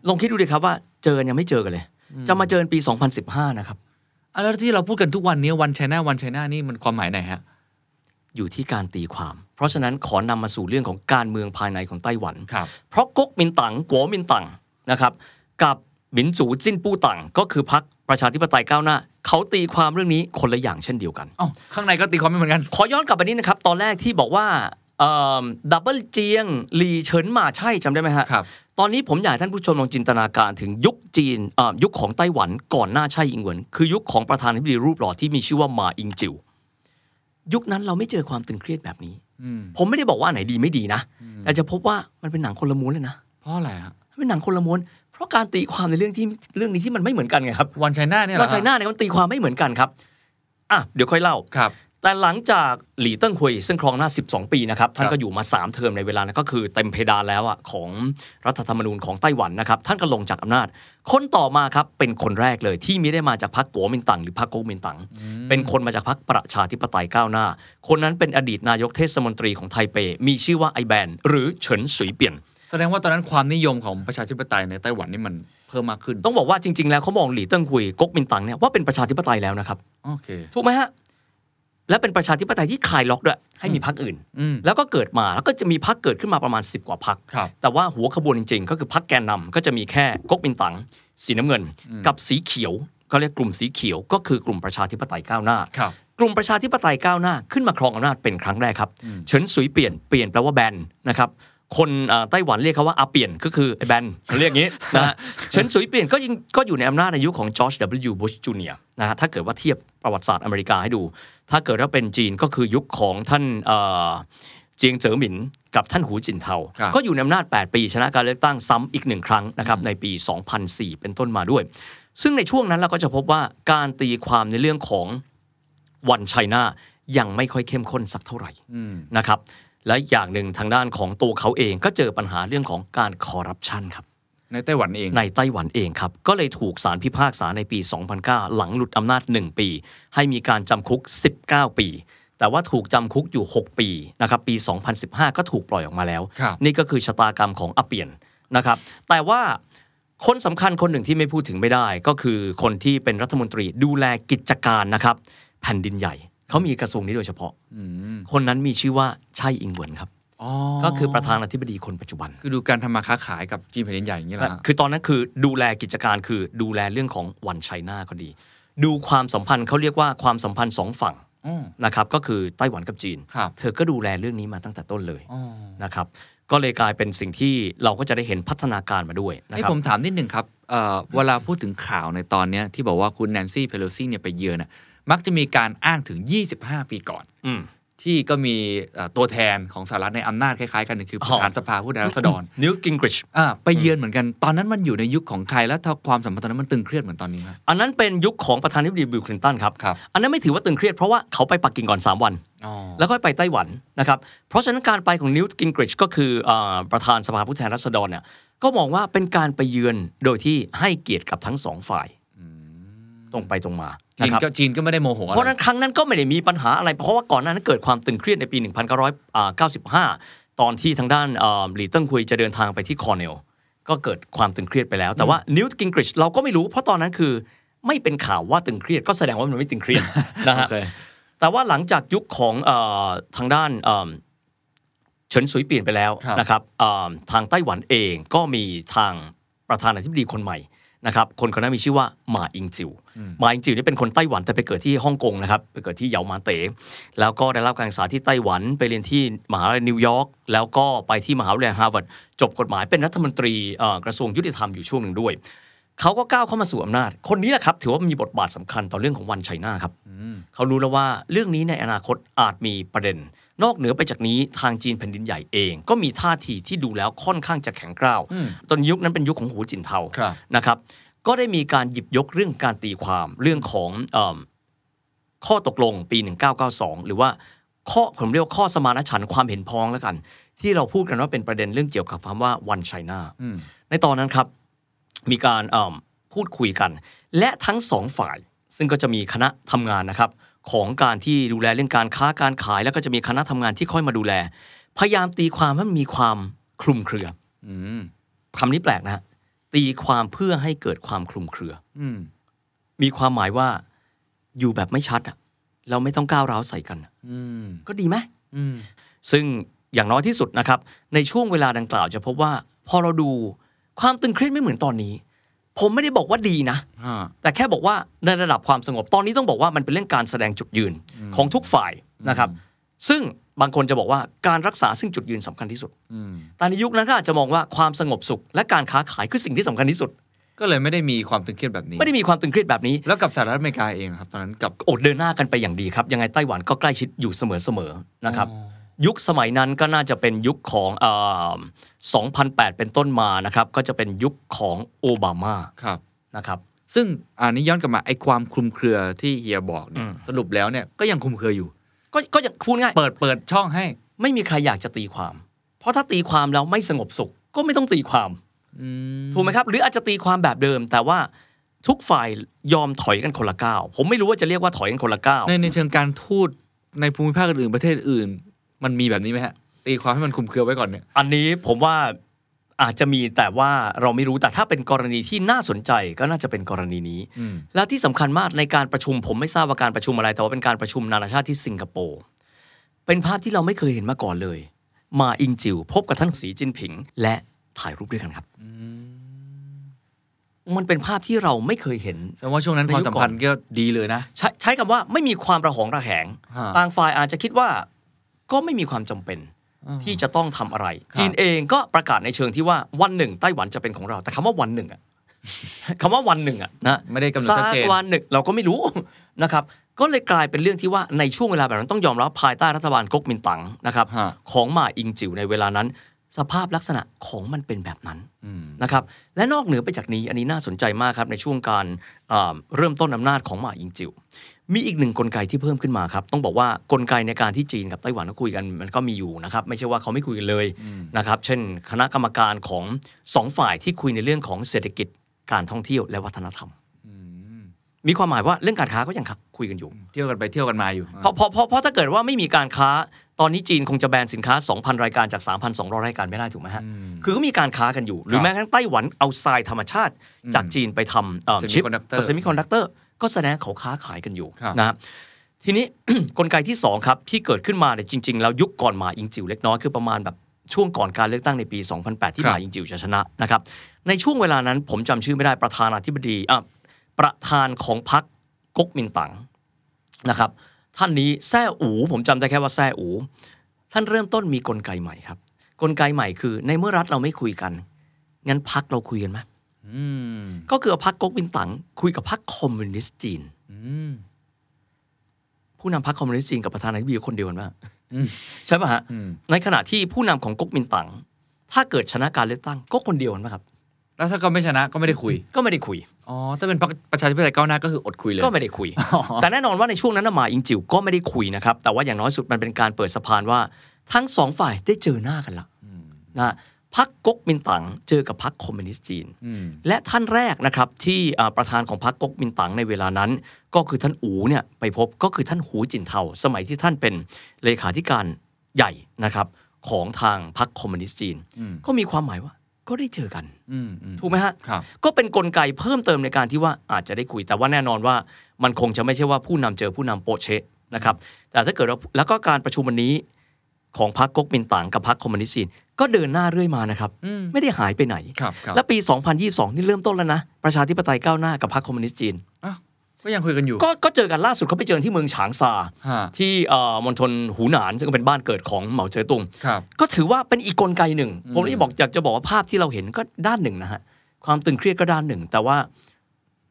ลองคิดดูดิครับว่าเจอยังไม่เจอกันเลยจะมาเจอปีสองพันสิบห้านะครับอ้าวแล้วที่เราพูดกันทุกวันนี้วันไชน่าวันไชน่านี่มันความหมายไหนฮะอยู่ที่การตีความเพราะฉะนั้นขอนำมาสู่เรื่องของการเมืองภายในของไต้หวันเพราะก๊กมินตั๋งกัวมินตั๋งนะครับกับหมินจูจิ้นปู้ตั๋งก็คือพรรคประชาธิปไตยก้าวหน้าเขาตีความเรื่องนี้คนละอย่างเช่นเดียวกันอ้าวข้างในก็ตีความไม่เหมือนกันขอย้อนกลับไปนิดนะครับตอนแรกที่บอกว่า ดับเบิลเจียงลีเฉินมาใช่จำได้ไหมฮะตอนนี้ผมอยากให้ท่านผู้ชมลองจินตนาการถึงยุคจีนยุคของไต้หวันก่อนหน้าไช่อิงเหวินคือยุคของประธานาธิบดีรูปหล่อที่มีชื่อว่ามาอิงจิวยุคนั้นเราไม่เจอความตึงเครียดแบบนี้ผมไม่ได้บอกว่าไหนดีไม่ดีนะแต่จะพบว่ามันเป็นหนังคนละม้วนเลยนะเพราะอะไรฮะเป็นหนังคนละม้วนเพราะการตีความในเรื่องที่เรื่องนี้ที่มันไม่เหมือนกันไงครับวันไชน่าเนี่ยวันไชน่าเนี่ยมันตีความไม่เหมือนกันครับอ่ะเดี๋ยวค่อยเล่าครับแต่หลังจากหลี่เติ้งฮุยซึ่งครองหน้าสิบสองปีนะครับท่านก็อยู่มาสามเทอมในเวลานั้นก็คือเต็มเพดานแล้วอ่ะของรัฐธรรมนูญของไต้หวันนะครับท่านก็ลงจากอำนาจคนต่อมาครับเป็นคนแรกเลยที่ไม่ได้มาจากพรรคกัวมินตั๋งหรือพรรคก๊กมินตั๋งเป็นคนมาจากพรรคประชาธิปไตยก้าวหน้าคนนั้นเป็นอดีตนายกเทศมนตรีของไทเปมีชื่อว่าไอแบนหรือเฉินสุยเปี่ยนแสดงว่าตอนนั้นความนิยมของประชาธิปไตยในไต้หวันนี่มันเพิ่มมากขึ้นต้องบอกว่าจริงๆแล้วเขามองหลี่เติ้งฮุยก๊กมินตั๋งเนี่ยว่าเป็นประชาธิปไตยแล้วนะครับโอเคถูกมั้ยฮะและเป็นประชาธิปไตยที่คลายล็อกด้วยให้มีพรรคอื่นแล้วก็เกิดมาแล้วก็จะมีพรรคเกิดขึ้นมาประมาณสิบกว่าพรรคแต่ว่าหัวขบวนจริงๆก็คือพรรคแกนนำก็จะมีแค่ก๊กมินตั๋งสีน้ำเงินกับสีเขียวก็เรียกกลุ่มสีเขียวก็คือกลุ่มประชาธิปไตยก้าวหน้ากลุ่มประชาธิปไตยก้าวหน้าขึ้นมาครองอำนาจเป็นครั้งแรกครับเฉินสุยเปลี่ยนเปลี่ยนแปลว่าแบนนะครับคนไต้หวันเรียกเขาว่าอาเปียนก็คือไอ้แบนเรียกอย่างนี้นะฮะเฉินสุยเปี่ยนก็ยังก็อยู่ในอำนาจในยุคของจอร์จ ดับเบิลยู บุช จูเนียร์นะฮะถ้าเกิดว่าเทียบประวัติศาสตร์อเมริกาให้ดูถ้าเกิดว่าเป็นจีนก็คือยุคของท่านเจียงเจ๋อหมินกับท่านหูจินเทาก็อยู่ในอำนาจแปดปีชนะการเลือกตั้งซ้ำอีกหนึ่งครั้งนะครับในปีสองพันสี่เป็นต้นมาด้วยซึ่งในช่วงนั้นเราก็จะพบว่าการตีความในเรื่องของวันไชน่ายังไม่ค่อยเข้มข้นสักเท่าไหร่นะครับและอย่างหนึ่งทางด้านของตัวเขาเองก็เจอปัญหาเรื่องของการคอร์รัปชันครับในไต้หวันเองในไต้หวันเองครับก็เลยถูกศาลพิพากษาในปีสองพันเก้าหลังหลุดอำนาจหนึ่งปีให้มีการจำคุกสิบเก้าปีแต่ว่าถูกจำคุกอยู่หกปีนะครับปีสองพันสิบห้าก็ถูกปล่อยออกมาแล้วนี่ก็คือชะตากรรมของอาเปียนนะครับแต่ว่าคนสำคัญคนหนึ่งที่ไม่พูดถึงไม่ได้ก็คือคนที่เป็นรัฐมนตรีดูแลกิจการนะครับแผ่นดินใหญ่เขามีกระทรวงนี้โดยเฉพาะคนนั้นมีชื่อว่าไช่อิงเหวินครับก็คือประธานาธิบดีคนปัจจุบันคือดูการทำมาค้าขายกับจีนแผ่นดินใหญ่อย่างนี้แหละคือตอนนั้นคือดูแลกิจการคือดูแลเรื่องของวันไชน่าก็ดีดูความสัมพันธ์เขาเรียกว่าความสัมพันธ์สองฝั่งนะครับก็คือไต้หวันกับจีนเธอก็ดูแลเรื่องนี้มาตั้งแต่ต้นเลยนะครับก็เลยกลายเป็นสิ่งที่เราก็จะได้เห็นพัฒนาการมาด้วยนะครับผมถามนิดนึงครับเวลาพูดถึงข่าวในตอนนี้ที่บอกว่าคุณแนนซี่เพโลซีเนี่ยไปเยือนมักจะมีการอ้างถึงยี่สิบห้าปีก่อนที่ก็มีตัวแทนของสหรัฐในอำนาจคล้ายๆกันคือประธานสภาผู้แทนราษฎร Newt Gingrich ไปเยือนเหมือนกันตอนนั้นมันอยู่ในยุคของใครและความสัมพันธ์ตอนนั้นมันตึงเครียดเหมือนตอนนี้ครับอันนั้นเป็นยุคของประธานาธิบดีบิลคลินตันครับอันนั้นไม่ถือว่าตึงเครียดเพราะว่าเขาไปปักกิ่งก่อนสามวันแล้วก็ไปไต้หวันนะครับเพราะฉะนั้นการไปของ Newt Gingrich ก็คือประธานสภาผู้แทนราษฎรเนี่ยก็มองว่าเป็นการไปเยือนโดยที่ให้เกียรติกับทั้งสองฝ่ายตรงไปตรงมาจีนก็ไม่ได้โมโหเพราะนั้นครั้งนั้นก็ไม่ได้มีปัญหาอะไรเพราะว่าก่อนหน้านั้นเกิดความตึงเครียดในปีหนึ่งพันเก้าร้อยเก้าสิบห้าตอนที่ทางด้านหลี่เติ้งฮุยจะเดินทางไปที่คอร์เนลก็เกิดความตึงเครียดไปแล้วแต่ว่านิวต์กิงกริชเราก็ไม่รู้เพราะตอนนั้นคือไม่เป็นข่าวว่าตึงเครียดก็แสดงว่ามันไม่ตึงเครียดนะฮะแต่ว่าหลังจากยุคของทางด้านเฉินสุยเปลี่ยนไปแล้วนะครับทางไต้หวันเองก็มีทางประธานาธิบดีคนใหม่นะครับคนคนนั้นมีชื่อว่ามาอิงจิวมาอิงจิวนี่เป็นคนไต้หวันแต่ไปเกิดที่ฮ่องกงนะครับไปเกิดที่เยามาเต๋แล้วก็ได้รับการศึกษาที่ไต้หวันไปเรียนที่มหาวิทยาลัยนิวยอร์กแล้วก็ไปที่มหาวิทยาลัยฮาร์วาร์ดจบกฎหมายเป็นรัฐมนตรีกระทรวงยุติธรรมอยู่ช่วงหนึ่งด้วยเขาก็ก้าวเข้ามาสู่อำนาจคนนี้แหละครับถือว่ามีบทบาทสำคัญต่อเรื่องของวันไชน่าครับเขารู้แล้วว่าเรื่องนี้ในอนาคตอาจมีประเด็นนอกเหนือไปจากนี้ทางจีนแผ่นดินใหญ่เองก็มีท่าทีที่ดูแล้วค่อนข้างจะแข็งกร้าวตอนยุคนั้นเป็นยุคของหูจินเทานะครับก็ได้มีการหยิบยกเรื่องการตีความเรื่องของเอ่อข้อตกลงปีหนึ่งพันเก้าร้อยเก้าสิบสองหรือว่าข้อผมเรียกข้อสมานฉันท์ความเห็นพ้องแล้วกันที่เราพูดกันว่าเป็นประเด็นเรื่องเกี่ยวกับคำว่าวันไชน่าในตอนนั้นครับมีการเอ่อพูดคุยกันและทั้งสองฝ่ายซึ่งก็จะมีคณะทำงานนะครับของการที่ดูแลเรื่องการค้าการขายแล้วก็จะมีคณะทำงานที่ค่อยมาดูแลพยายามตีความให้มันมีความคลุมเครือคำนี้แปลกนะฮะตีความเพื่อให้เกิดความคลุมเครือมีความหมายว่าอยู่แบบไม่ชัดอ่ะเราไม่ต้องก้าวร้าวใส่กันก็ดีไหมซึ่งอย่างน้อยที่สุดนะครับในช่วงเวลาดังกล่าวจะพบว่าพอเราดูความตึงเครียดไม่เหมือนตอนนี้ผมไม่ได้บอกว่าดีนะแต่แค่บอกว่าในระดับความสงบตอนนี้ต้องบอกว่ามันเป็นเรื่องการแสดงจุดยืนของทุกฝ่ายนะครับซึ่ง บางคนจะบอกว่าการรักษาซึ่งจุดยืนสำคัญที่สุดแต่ในยุคนั้นก็อาจจะมองว่าความสงบสุขและการค้าขายคือสิ่งที่สำคัญที่สุดก็เลยไม่ได้มีความตึงเครียดแบบนี้ไม่ได้มีความตึงเครียดแบบนี้แล้วกับสหรัฐอเมริกาเองครับตอนนั้นกับโอดเดินหน้ากันไปอย่างดีครับยังไงไต้หวันก็ใกล้ชิดอยู่เสมอๆนะครับยุคสมัยนั้นก็น่าจะเป็นยุคของเอ่อสองพันแปดเป็นต้นมานะครับก็จะเป็นยุคของโอบามาครับนะครับซึ่งอันนี้ย้อนกลับมาไอ้ความคลุมเครือที่เฮียบอกเนี่ยสรุปแล้วเนี่ยก็ยังคลุมเครืออยู่ก็ก็อย่างพูดง่ายเปิดเปิดช่องให้ไม่มีใครอยากจะตีความเพราะถ้าตีความแล้วไม่สงบสุขก็ไม่ต้องตีความถูกไหมครับหรืออาจจะตีความแบบเดิมแต่ว่าทุกฝ่ายยอมถอยกันคนละก้าวผมไม่รู้ว่าจะเรียกว่าถอยกันคนละก้าวในในเชิงการทูตในภูมิภาคอื่นประเทศอื่นมันมีแบบนี้ไหมฮะตีความให้มันคลุมเครือไว้ก่อนเนี่ยอันนี้ผมว่าอาจจะมีแต่ว่าเราไม่รู้แต่ถ้าเป็นกรณีที่น่าสนใจก็น่าจะเป็นกรณีนี้และที่สำคัญมากในการประชุมผมไม่ทราบว่าการประชุมอะไรแต่ว่าเป็นการประชุมนานาชาติที่สิงคโปร์เป็นภาพที่เราไม่เคยเห็นมาก่อนเลยมาอิงจิ๋วพบกับท่านสีจิ้นผิงและถ่ายรูปด้วยกันครับมันเป็นภาพที่เราไม่เคยเห็นแสดงว่าช่วงนั้นความสัมพันธ์ก็ดีเลยนะใช้ใช้คำว่าไม่มีความระหองระแหงต่างฝ่ายอาจจะคิดว่าก็ไม่มีความจำเป็นที่จะต้องทำอะไรจีนเองก็ประกาศในเชิงที่ว่าวันหนึ่งไต้หวันจะเป็นของเราแต่คำว่าวันหนึ่งอ่ะคำว่าวันหนึ่งอ่ะนะไม่ได้กำหนดชัดเจนวันหนึ่งเราก็ไม่รู้นะครับก็เลยกลายเป็นเรื่องที่ว่าในช่วงเวลาแบบนั้นต้องยอมรับภายใต้รัฐบาลก๊กมินตั๋งนะครับของมาอิงจิ๋วในเวลานั้นสภาพลักษณะของมันเป็นแบบนั้นนะครับและนอกเหนือไปจากนี้อันนี้น่าสนใจมากครับในช่วงการเริ่มต้นอำนาจของมาอิงจิ๋วมีอีกหนึ่งกลไกที่เพิ่มขึ้นมาครับต้องบอกว่ากลไกในการที่จีนกับไต้หวันคุยกันมันก็มีอยู่นะครับไม่ใช่ว่าเขาไม่คุยกันเลยนะครับเช่นคณะกรรมการของสองฝ่ายที่คุยในเรื่องของเศรษฐกิจการท่องเที่ยวและวัฒนธรรมมีความหมายว่าเรื่องการค้าก็ยังคุยกันอยู่เที่ยวกันไปเที่ยวกันมาอยู่เพราะเพราะเพราะถ้าเกิดว่าไม่มีการค้าตอนนี้จีนคงจะแบนสินค้า สองพัน รายการจาก สามพันสองร้อย รายการไม่ได้ถูกไหมฮะคือก็มีการค้ากันอยู่หรือแม้กระทั่งไต้หวันเอาทรายธรรมชาติจากจีนไปทำชิปกับเซมิคอนดักเตอร์ก็แสดงเขาค้าขายกันอยู่นะทีนี้ กลไกที่สองครับที่เกิดขึ้นมาเนี่ยจริงๆแล้วยุคก่อนมาอิงจิ๋วเล็กน้อยคือประมาณแบบช่วงก่อนการเลือกตั้งในปีสองพันแปดที่มาอิงจิ๋วจะชนะนะครับในช่วงเวลานั้นผมจำชื่อไม่ได้ประธานาธิบดีอ่ะประธานของพรรคก๊กมินตั๋งนะครับท่านนี้แซ่อู๋ผมจำได้แค่ว่าแซ่อู๋ท่านเริ่มต้นมีกลไกใหม่ครับกลไกใหม่คือในเมื่อรัฐเราไม่คุยกันงั้นพรรคเราคุยกันไหมก็คือพรรคก๊กมินตั๋งคุยกับพรรคคอมมิวนิสต์จีนผู้นำพรรคคอมมิวนิสต์จีนกับประธานาธิบดีคนเดียวกันป่ะใช่ป่ะฮะในขณะที่ผู้นำของก๊กมินตั๋งถ้าเกิดชนะการเลือกตั้งก็คนเดียวกันป่ะครับแล้วถ้าก็ไม่ชนะก็ไม่ได้คุยก็ไม่ได้คุยอ๋อถ้าเป็นประชาธิปไตยก้าวหน้าก็คืออดคุยเลยก็ไม่ได้คุยแต่แน่นอนว่าในช่วงนั้นมาอิงจิ๋วก็ไม่ได้คุยนะครับแต่ว่าอย่างน้อยสุดมันเป็นการเปิดสะพานว่าทั้งสองฝ่ายได้เจอหน้ากันละนะพรรคก๊กมินตั๋งเจอกับพรรคคอมมิวนิสต์จีนและท่านแรกนะครับที่ประธานของพรรคก๊กมินตั๋งในเวลานั้นก็คือท่านอู๋เนี่ยไปพบก็คือท่านหูจินเทาสมัยที่ท่านเป็นเลขาธิการใหญ่นะครับของทางพรรคคอมมิวนิสต์จีนก็มีความหมายว่าก็ได้เจอกันถูกไหมฮะก็เป็นกลไกเพิ่มเติมในการที่ว่าอาจจะได้คุยแต่ว่าแน่นอนว่ามันคงจะไม่ใช่ว่าผู้นำเจอผู้นำโปเชะนะครับแต่ถ้าเกิดแล้วก็การประชุมวันนี้ของพรรคก๊กมินตั๋งกับพรรคคอมมิวนิสต์จีนก็เดินหน้าเรื่อยมานะครับไม่ได้หายไปไหนและปีสองพันยี่สิบสองนี่เริ่มต้นแล้วนะประชาธิปไตยก้าวหน้ากับพรรคคอมมิวนิสต์จีนก็ยังคุยกันอยู่ก็เจอกันล่าสุดเขาไปเจอที่เมืองฉางซาที่มณฑลหูหนานซึ่งเป็นบ้านเกิดของเหมาเจ๋อตุงก็ถือว่าเป็นอีกกลไกหนึ่งผมเลยบอกอยากจะบอกว่าภาพที่เราเห็นก็ด้านหนึ่งนะฮะความตึงเครียดก็ด้านหนึ่งแต่ว่า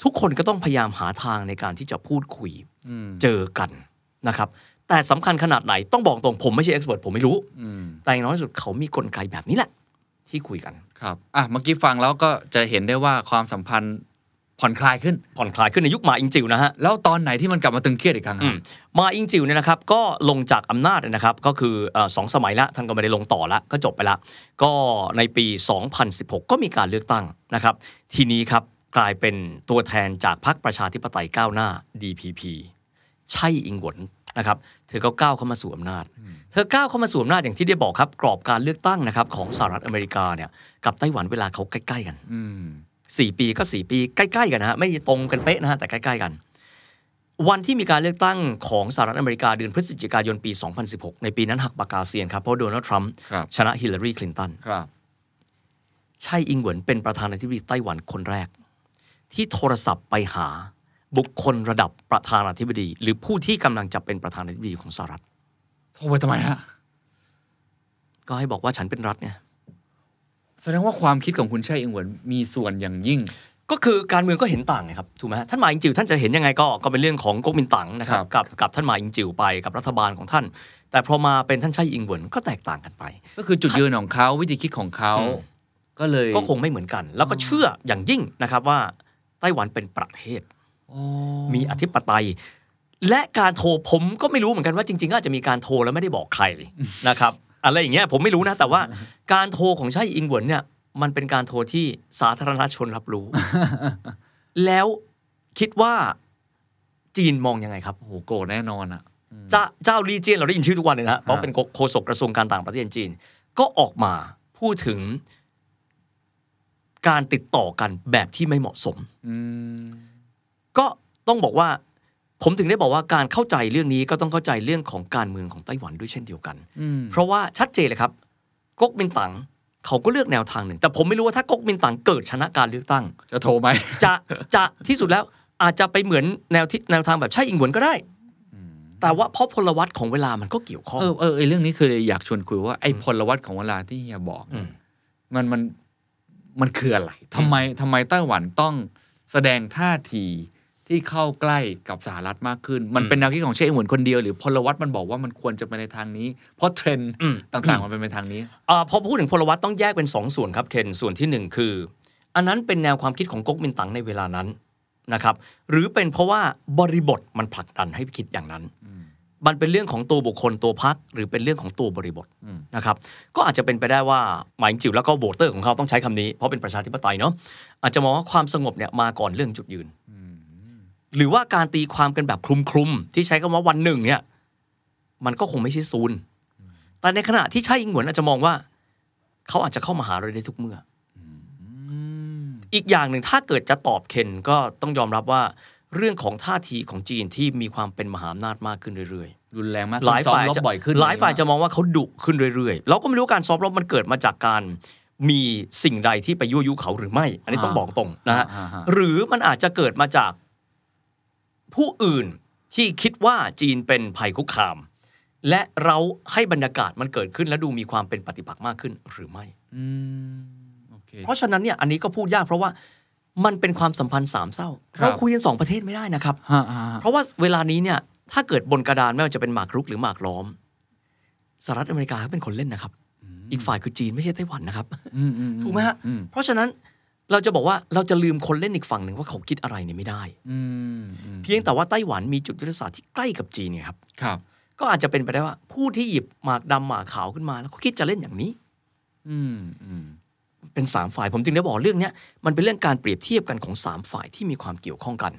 ทุกคนก็ต้องพยายามหาทางในการที่จะพูดคุยเจอกันนะครับแต่สำคัญขนาดไหนต้องบอกตรงผมไม่ใช่เอ็กซ์เพิร์ทผมไม่รู้แต่อย่างน้อยที่สุดเขามีกลไกแบบนี้แหละที่คุยกันครับอ่ะเมื่อกี้ฟังแล้วก็จะเห็นได้ว่าความสัมพันธ์ผ่อนคลายขึ้นผ่อนคลายขึ้นในยุคมาอิงจิ๋วนะฮะแล้วตอนไหนที่มันกลับมาตึงเครียดอีกครั้งครับมาอิงจิ๋วเนี่ยนะครับก็ลงจากอำนาจนะครับก็คือสองสมัยละท่านก็ไม่ได้ลงต่อละก็จบไปละก็ในปีสองพันสิบหกก็มีการเลือกตั้งนะครับทีนี้ครับกลายเป็นตัวแทนจากพรรคประชาธิปไตยก้าวหน้า ดี พี พี ไช่อิงหวนนะครับเธอก็ก้าวเข้ามาสู่อำนาจเธอก้าวเข้ามาสู่อำนาจอย่างที่ได้บอกครับกรอบการเลือกตั้งนะครับของสหรัฐอเมริกาเนี่ยกับไต้หวันเวลาเขาใกล้ๆกันสี่ปีก็สี่ปีใกล้ๆกันนะฮะไม่ตรงกันเป๊ะนะฮะแต่ใกล้ๆกันวันที่มีการเลือกตั้งของสหรัฐอเมริกาเดือนพฤศจิกายนปีสองพันสิบหกในปีนั้นหักปากกาเซียนครับเพราะโดนัลด์ทรัมป์ชนะฮิลลารีคลินตันไช่อิงหวนเป็นประธานาธิบดีไต้หวันคนแรกที่โทรศัพท์ไปหาบุคคลระดับประธานาธิบดีหรือผู้ที่กำลังจะเป็นประธานาธิบดีของสหรัฐโทรไปทำไมฮะ ก็ให้บอกว่าฉันเป็นรัฐไงแสดงว่าความคิดของคุณไช่อิงเหวินมีส่วนอย่างยิ่งก็คือการเมืองก็เห็นต่างไงครับถูกไหมท่านมาอิงจิ๋วท่านจะเห็นยังไงก็ก็เป็นเรื่องของก๊กมินตั๋งนะครับกับกับท่านมาอิงจิ๋วไปกับรัฐบาลของท่านแต่พอมาเป็นท่านไช่อิงเหวินก็แตกต่างกันไปก็คือจุดยืนของเขาวิธีคิดของเขาก็เลยก็คงไม่เหมือนกันแล้วก็เชื่ออย่างยิ่งนะครับว่าไต้หวันเป็นประเทศมีอธิปไตยและการโทรผมก็ไม่รู้เหมือนกันว่าจริงๆก็อาจจะมีการโทรแล้วไม่ได้บอกใครนะครับอะไรอย่างเงี้ยผมไม่รู้นะแต่ว่าการโทรของไช่อิงเหวินเนี่ยมันเป็นการโทรที่สาธารณชนรับรู้แล้วคิดว่าจีนมองยังไงครับโอ้โหโกรธแน่นอนอ่ะจะเจ้าลี่เจียนเราได้ยินชื่อทุกวันเลยนะเพราะเป็นโฆษกกระทรวงการต่างประเทศจีนก็ออกมาพูดถึงการติดต่อกันแบบที่ไม่เหมาะสมก็ต้องบอกว่าผมถึงได้บอกว่าการเข้าใจเรื่องนี้ก็ต้องเข้าใจเรื่องของการเมืองของไต้หวันด้วยเช่นเดียวกันเพราะว่าชัดเจนเลยครับก๊กมินตั๋งเขาก็เลือกแนวทางหนึ่งแต่ผมไม่รู้ว่าถ้าก๊กมินตั๋งเกิดชนะการเลือกตั้งจะโทรไหมจะจะที่สุดแล้วอาจจะไปเหมือนแนวที่แนวทางแบบไช่อิงเหวินก็ได้แต่ว่าเพราะพลวัตของเวลามันก็เกี่ยวข้องเออเออเรื่องนี้คืออยากชวนคุยว่าไอ้พลวัตของเวลาที่เฮียบอกมันมันมันคืออะไรทำไมทำไมไต้หวันต้องแสดงท่าทีที่เข้าใกล้กับสหรัฐมากขึ้นมันเป็นแนวคิดของไช่อิงเหวินคนเดียวหรือพลวัตมันบอกว่ามันควรจะไปในทางนี้เพราะเทรนด์ต่างๆมันเป็นไปทางนี้อ่าพอพูดถึงพลวัตต้องแยกเป็นสองส่วนครับเคนส่วนที่หนึ่งคืออันนั้นเป็นแนวความคิดของก๊กมินตั๋งในเวลานั้นนะครับหรือเป็นเพราะว่าบริบทมันผลักดันให้คิดอย่างนั้นมันเป็นเรื่องของตัวบุคคลตัวพรรคหรือเป็นเรื่องของตัวบริบทนะครับก็อาจจะเป็นไปได้ว่าหมายจิ๋วแล้วก็โหวตเตอร์ของเขาต้องใช้คำนี้เพราะเป็นประชาธิปไตยเนาะอาจจะมองว่าความสงบเนี่ยมาก่อนเรื่องจุดยืนหรือว่าการตีความกันแบบคลุมๆที่ใช้คำว่าวันหนึ่งเนี่ยมันก็คงไม่ใช่ศูนย์แต่ในขณะที่ไช่อิงเหวินอาจจะมองว่าเขาอาจจะเข้ามาหาเราได้ทุกเมื่ออีกอย่างหนึ่งถ้าเกิดจะตอบเคนก็ต้องยอมรับว่าเรื่องของท่าทีของจีนที่มีความเป็นมหาอำนาจมากขึ้นเรื่อยๆรุนแรงมากหลายฝ่ายจะบ่อยขึ้นหลายฝ่ายจะมองว่าเขาดุขึ้นเรื่อยๆเราก็ไม่รู้การซ้อมรบมันเกิดมาจากการมีสิ่งใดที่ไปยั่วยุเขาหรือไม่อันนี้ต้องบอกตรงนะฮะหรือมันอาจจะเกิดมาจากผู้อื่นที่คิดว่าจีนเป็นภัยคุกคามและเราให้บรรยากาศมันเกิดขึ้นและดูมีความเป็นปฏิปักษ์มากขึ้นหรือไม่เพราะฉะนั้นเนี่ยอันนี้ก็พูดยากเพราะว่ามันเป็นความสัมพันธ์สามเศร้าเราคุยกันสองประเทศไม่ได้นะครับเพราะว่าเวลานี้เนี่ยถ้าเกิดบนกระดานไม่ว่าจะเป็นหมากรุกหรือหมากล้อมสหรัฐอเมริกาก็เป็นคนเล่นนะครับอีกฝ่ายคือจีนไม่ใช่ไต้หวันนะครับถูกไหมฮะเพราะฉะนั้นเราจะบอกว่าเราจะลืมคนเล่นอีกฝั่งหนึ่งว่าเขาคิดอะไรเนี่ยไม่ได้เพียงแต่ว่าไต้หวันมีจุดยุทธศาสตร์ที่ใกล้กับจีนไงครับก็อาจจะเป็นไปได้ว่าผู้ที่หยิบหมากดำหมากขาวขึ้นมาแล้วเขาคิดจะเล่นอย่างนี้เป็นสามฝ่ายผมจึงได้บอกเรื่องนี้มันเป็นเรื่องการเปรียบเทียบกันของสามฝ่ายที่มีความเกี่ยวข้องกัน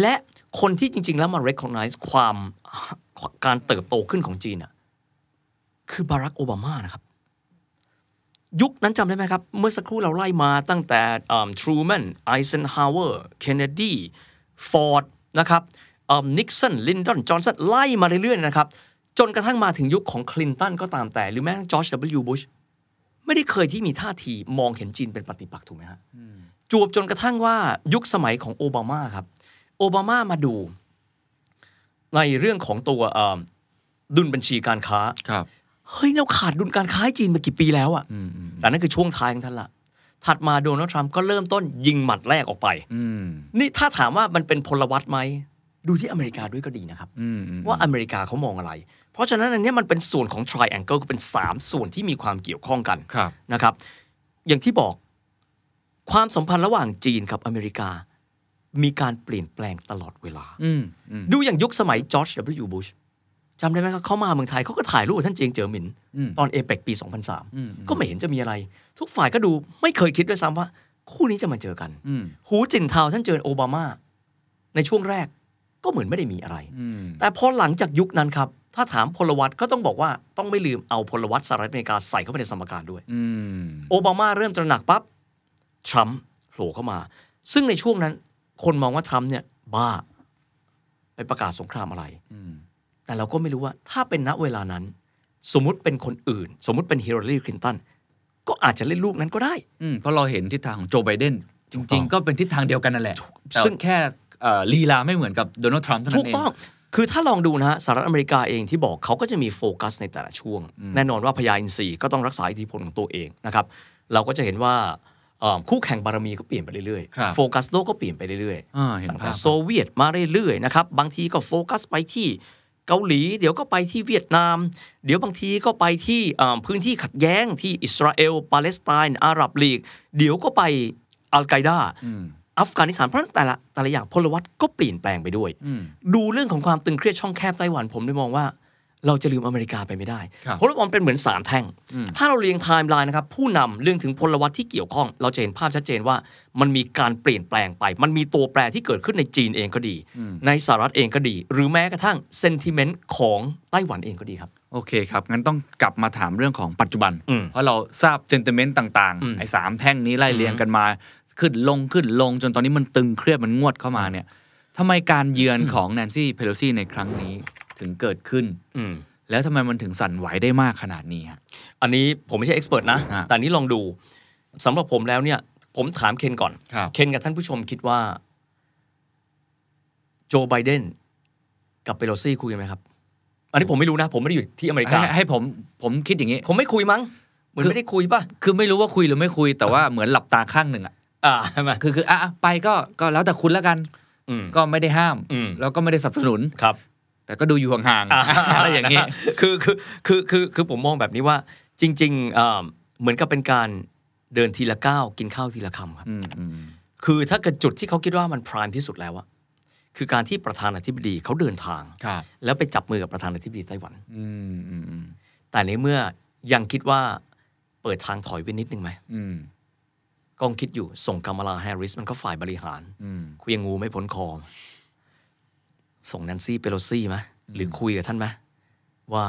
และคนที่จริงๆแล้วมา recognize ความการเติบโตขึ้นของจีนอ่ะคือบารักโอบามานะครับยุคนั้นจำได้ไหมครับเมื่อสักครู่เราไล่มาตั้งแต่ทรูแมนไอเซนฮาวเวอร์เคนเนดีฟอร์ดนะครับนิกสันลินดอนจอห์นสันไล่มาเรื่อยๆนะครับจนกระทั่งมาถึงยุคของคลินตันก็ตามแต่หรือแม้กระทั่งจอร์จ ดับเบิลยู บุชไม่ได้เคยที่มีท่าทีมองเห็นจีนเป็นปฏิปักษ์ถูกไหมฮะจวบจนกระทั่งว่ายุคสมัยของโอบามาครับโอบามามาดูในเรื่องของตัวดุลบัญชีการค้าเฮ้ยเราขาดดุลการค้าจีนมากี่ปีแล้วอ่ะแต่นั่นคือช่วงท้ายของท่านละถัดมาโดนัลด์ทรัมป์ก็เริ่มต้นยิงหมัดแรกออกไปนี่ถ้าถามว่ามันเป็นพลวัตไหมดูที่อเมริกาด้วยก็ดีนะครับว่าอเมริกาเขามองอะไรเพราะฉะนั้นอันนี้มันเป็นส่วนของ triangle ก็เป็นสามส่วนที่มีความเกี่ยวข้องกันนะครับอย่างที่บอกความสัมพันธ์ระหว่างจีนกับอเมริกามีการเปลี่ยนแปลงตลอดเวลาดูอย่างยุคสมัยจอร์จ ดับเบิลยู บุชจำได้ไหมครับเขามาเมืองไทยเขาก็ถ่ายรูปท่านเจียงเจ๋อหมินตอนเอเปกปีสองพันสามก็ไม่เห็นจะมีอะไรทุกฝ่ายก็ดูไม่เคยคิดด้วยซ้ำว่าคู่นี้จะมาเจอกันหูจินเทาท่านเจอโอบามาในช่วงแรกก็เหมือนไม่ได้มีอะไรแต่พอหลังจากยุคนั้นครับถ้าถามพลวัตก็ต้องบอกว่าต้องไม่ลืมเอาพลวัตสหรัฐอเมริกาใส่เข้าไปในสมการด้วยโอบามาเริ่มตระหนักปั๊บทรัมป์โผล่เข้ามาซึ่งในช่วงนั้นคนมองว่าทรัมป์เนี่ยบ้าไปประกาศสงครามอะไรแต่เราก็ไม่รู้ว่าถ้าเป็นณเวลานั้นสมมุติเป็นคนอื่นสมมุติเป็นฮิลลารีคลินตันก็อาจจะเล่นลูกนั้นก็ได้เพราะเราเห็นทิศทางของโจไบเดนจริงๆก็เป็นทิศทางเดียวกันนั่นแหละซึ่งแค่ลีลาไม่เหมือนกับโดนัลด์ทรัมป์เท่านั้นเองถูกต้อง คือถ้าลองดูนะฮะสหรัฐอเมริกาเองที่บอกเขาก็จะมีโฟกัสในแต่ละช่วงแน่นอนว่าพญาอินทรีย์ก็ต้องรักษาอิทธิพลของตัวเองนะครับเราก็จะเห็นว่าคู่แข่งบารมีก็เปลี่ยนไปเรื่อยๆโฟกัสโลกก็เปลี่ยนไปเรื่อยๆตั้งแต่โซเวียตมาเรื่อยๆนะครับบางทีก็โฟกัสไปที่เกาหลีเดี๋ยวก็ไปที่เวียดนามเดี๋ยวบางทีก็ไปที่พื้นที่ขัดแย้งที่อิสราเอลปาเลสไตน์อาหรับลีกเดี๋ยวก็ไปอัลไกด้าอัฟกานิสถานเพราะแต่ละแต่ละอย่างพลวัตก็เปลี่ยนแปลงไปด้วยดูเรื่องของความตึงเครียดช่องแคบไต้หวันผมได้มองว่าเราจะลืมอเมริกาไปไม่ได้เพราะมันเป็นเหมือนสามแท่งถ้าเราเรียงไทม์ไลน์นะครับผู้นำเรื่องถึงพลวัตที่เกี่ยวข้องเราจะเห็นภาพชัดเจนว่ามันมีการเปลี่ยนแปลงไปมันมีตัวแปรที่เกิดขึ้นในจีนเองก็ดีในสหรัฐเองก็ดีหรือแม้กระทั่งเซนติเมนต์ของไต้หวันเองก็ดีครับโอเคครับงั้นต้องกลับมาถามเรื่องของปัจจุบันเพราะเราทราบเซนติเมนต์ต่างๆไอ้สามแท่งนี้ไล่เรียงกันมาขึ้นลงขึ้นลงจนตอนนี้มันตึงเครียดมันงวดเข้ามาเนี่ยทำไมการเยือนของแนนซี่เพโลซี่ในครั้งนี้ถึงเกิดขึ้นแล้วทำไมมันถึงสั่นไหวได้มากขนาดนี้อันนี้ผมไม่ใช่เอ็กซ์เพิร์ตนะแต่นี้ลองดูสำหรับผมแล้วเนี่ยผมถามเคนก่อนเคนกับท่านผู้ชมคิดว่าโจไบเดนกับเพโลซี่คุยกันไหมครับอันนี้ผมไม่รู้นะผมไม่ได้อยู่ที่อเมริกาให้ผมผมคิดอย่างนี้ผมไม่คุยมั้งเหมือนไม่ได้คุยป่ะคือไม่รู้ว่าคุยหรือไม่คุยแต่ว่าเหมือนหลับตาข้างหนึ่งอะอ่าใช่ไหมคือคืออ่ะไปก็ก็แล้วแต่คุณแล้วกันก็ไม่ได้ห้ามแล้วก็ไม่ได้สนับสนุนครับแต่ก็ดูอยู่ห่างๆอะไรอย่างนี้คือคือคือคือคือผมมองแบบนี้ว่าจริงๆเหมือนกับเป็นการเดินทีละก้าวกินข้าวทีละคำครับคือถ้าเกิดจุดที่เขาคิดว่ามันพรามที่สุดแล้วอะคือการที่ประธานาธิบดีเขาเดินทางแล้วไปจับมือกับประธานาธิบดีไต้หวันแต่ในเมื่อยังคิดว่าเปิดทางถอยไปนิดนึงไหมกองคิดอยู่ส่งกามาลาแฮร์ริสมันก็ฝ่ายบริหารคุยงูไม่พ้นคอส่งแนนซี่เปโลซี่ไหมหรือคุยกับท่านไหมว่า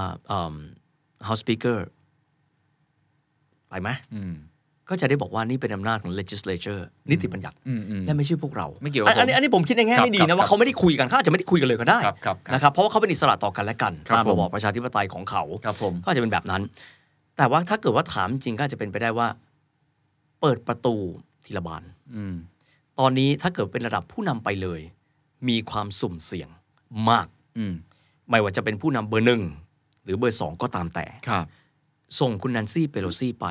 House Speaker ไปไหมก็จะได้บอกว่านี่เป็นอำนาจของ legislature นิติบัญญัติและไม่ใช่พวกเราไม่เกี่ยวอันนี้อันนี้ผมคิดในแง่ไม่ดีนะว่าเขาไม่ได้คุยกันเขาอาจจะไม่ได้คุยกันเลยก็ได้นะครับเพราะว่าเขาเป็นอิสระต่อกันและกันตามระบอบประชาธิปไตยของเขาก็จะเป็นแบบนั้นแต่ว่าถ้าเกิดว่าถามจริงก็จะเป็นไปได้ว่าเปิดประตูทีละบานตอนนี้ถ้าเกิดเป็นระดับผู้นำไปเลยมีความสุ่มเสี่ยงมากไม่ว่าจะเป็นผู้นำเบอร์หนึ่งหรือเบอร์สองก็ตามแต่ส่งคุณแนนซี่เปโลซี่ไป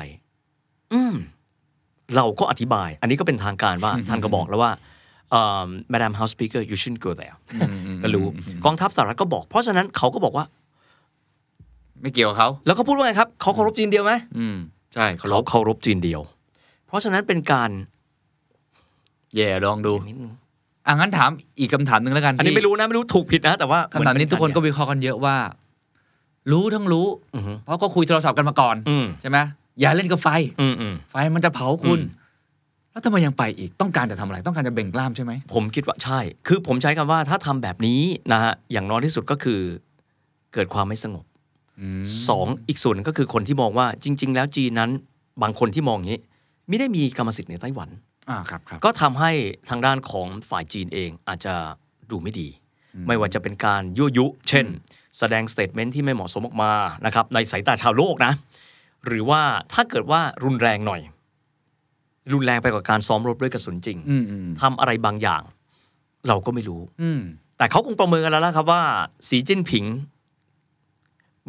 เราก็อธิบายอันนี้ก็เป็นทางการว่า ท่านก็บอกแล้วว่า um, Madame House Speaker you shouldn't go there ก็รู้กองทัพสหรัฐก็บอกเพราะฉะนั้นเขาก็บอกว่าไม่เกี่ยวเขาแล้วก็พูดว่าไงครับเขาเคารพจีนเดียวไหมใช่เขาเคารพจีนเดียวเพราะฉะนั้นเป็นการแย่ลองดูอ่ะงั้นถามอีกคำถามหนึ่งแล้วกันอันนี้ไม่รู้นะไม่รู้ถูกผิดนะแต่ว่าคำถามนี้ทุกคนก็วิเคราะห์กันเยอะว่ารู้ทั้งรู้เพราะก็คุยโทรศัพท์กันมาก่อนใช่ไหมอย่าเล่นกับไฟไฟมันจะเผาคุณแล้วทำไมยังไปอีกต้องการจะทำอะไรต้องการจะเบ่งกล้ามใช่ไหมผมคิดว่าใช่คือผมใช้คำว่าถ้าทำแบบนี้นะฮะอย่างน้อยที่สุดก็คือเกิดความไม่สงบสองอีกส่วนก็คือคนที่มองว่าจริงๆแล้วจีนนั้นบางคนที่มองอย่างนี้ไม่ได้มีกรรมสิทธิ์ในไต้หวันก็ทำให้ทางด้านของฝ่ายจีนเองอาจจะดูไม่ดีไม่ว่าจะเป็นการยั่วยุเช่นแสดงสเตทเมนต์ที่ไม่เหมาะสมออกมานะครับในสายตาชาวโลกนะหรือว่าถ้าเกิดว่ารุนแรงหน่อยรุนแรงไปกว่าการซ้อมรบด้วยกระสุนจริงทำอะไรบางอย่างเราก็ไม่รู้แต่เขาคงประเมินกันแล้วล่ะครับว่าสีจิ้นผิง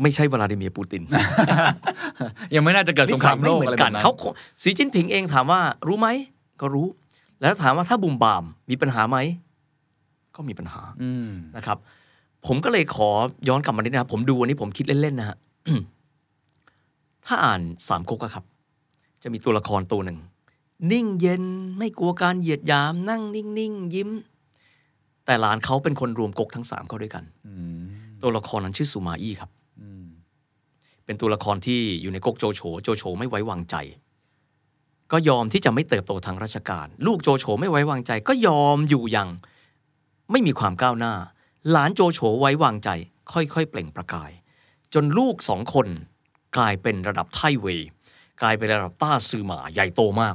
ไม่ใช่วลาดิเมียร์ปูตินยังไม่น่าจะเกิดสงครามโลกอะไรแบบนั้นเขาสีจิ้นผิงเองถามว่ารู้ไหมก็รู้แล้วถามว่าถ้าบุมบามมีปัญหาไหมก็มีปัญหานะครับผมก็เลยขอย้อนกลับมานิดนะครับผมดูวันนี้ผมคิดเล่นๆนะฮะ ถ้าอ่านสามก๊กครับจะมีตัวละครตัวหนึ่งนิ่งเย็นไม่กลัวการเหยียดหยามนั่งนิ่งๆยิ้มแต่หลานเขาเป็นคนรวมก๊กทั้งสามเข้าด้วยกันตัวละครนั้นชื่อสุมาอี้ครับเป็นตัวละครที่อยู่ในก๊กโจโฉโจโฉไม่ไว้วางใจก็ยอมที่จะไม่เติบโตทางราชการลูกโจโฉไม่ไว้วางใจก็ยอมอยู่อย่างไม่มีความก้าวหน้าหลานโจโฉไว้วางใจค่อยๆเปล่งประกายจนลูกสองคนกลายเป็นระดับไทเวกลายเป็นระดับต้าซือหม่าใหญ่โตมาก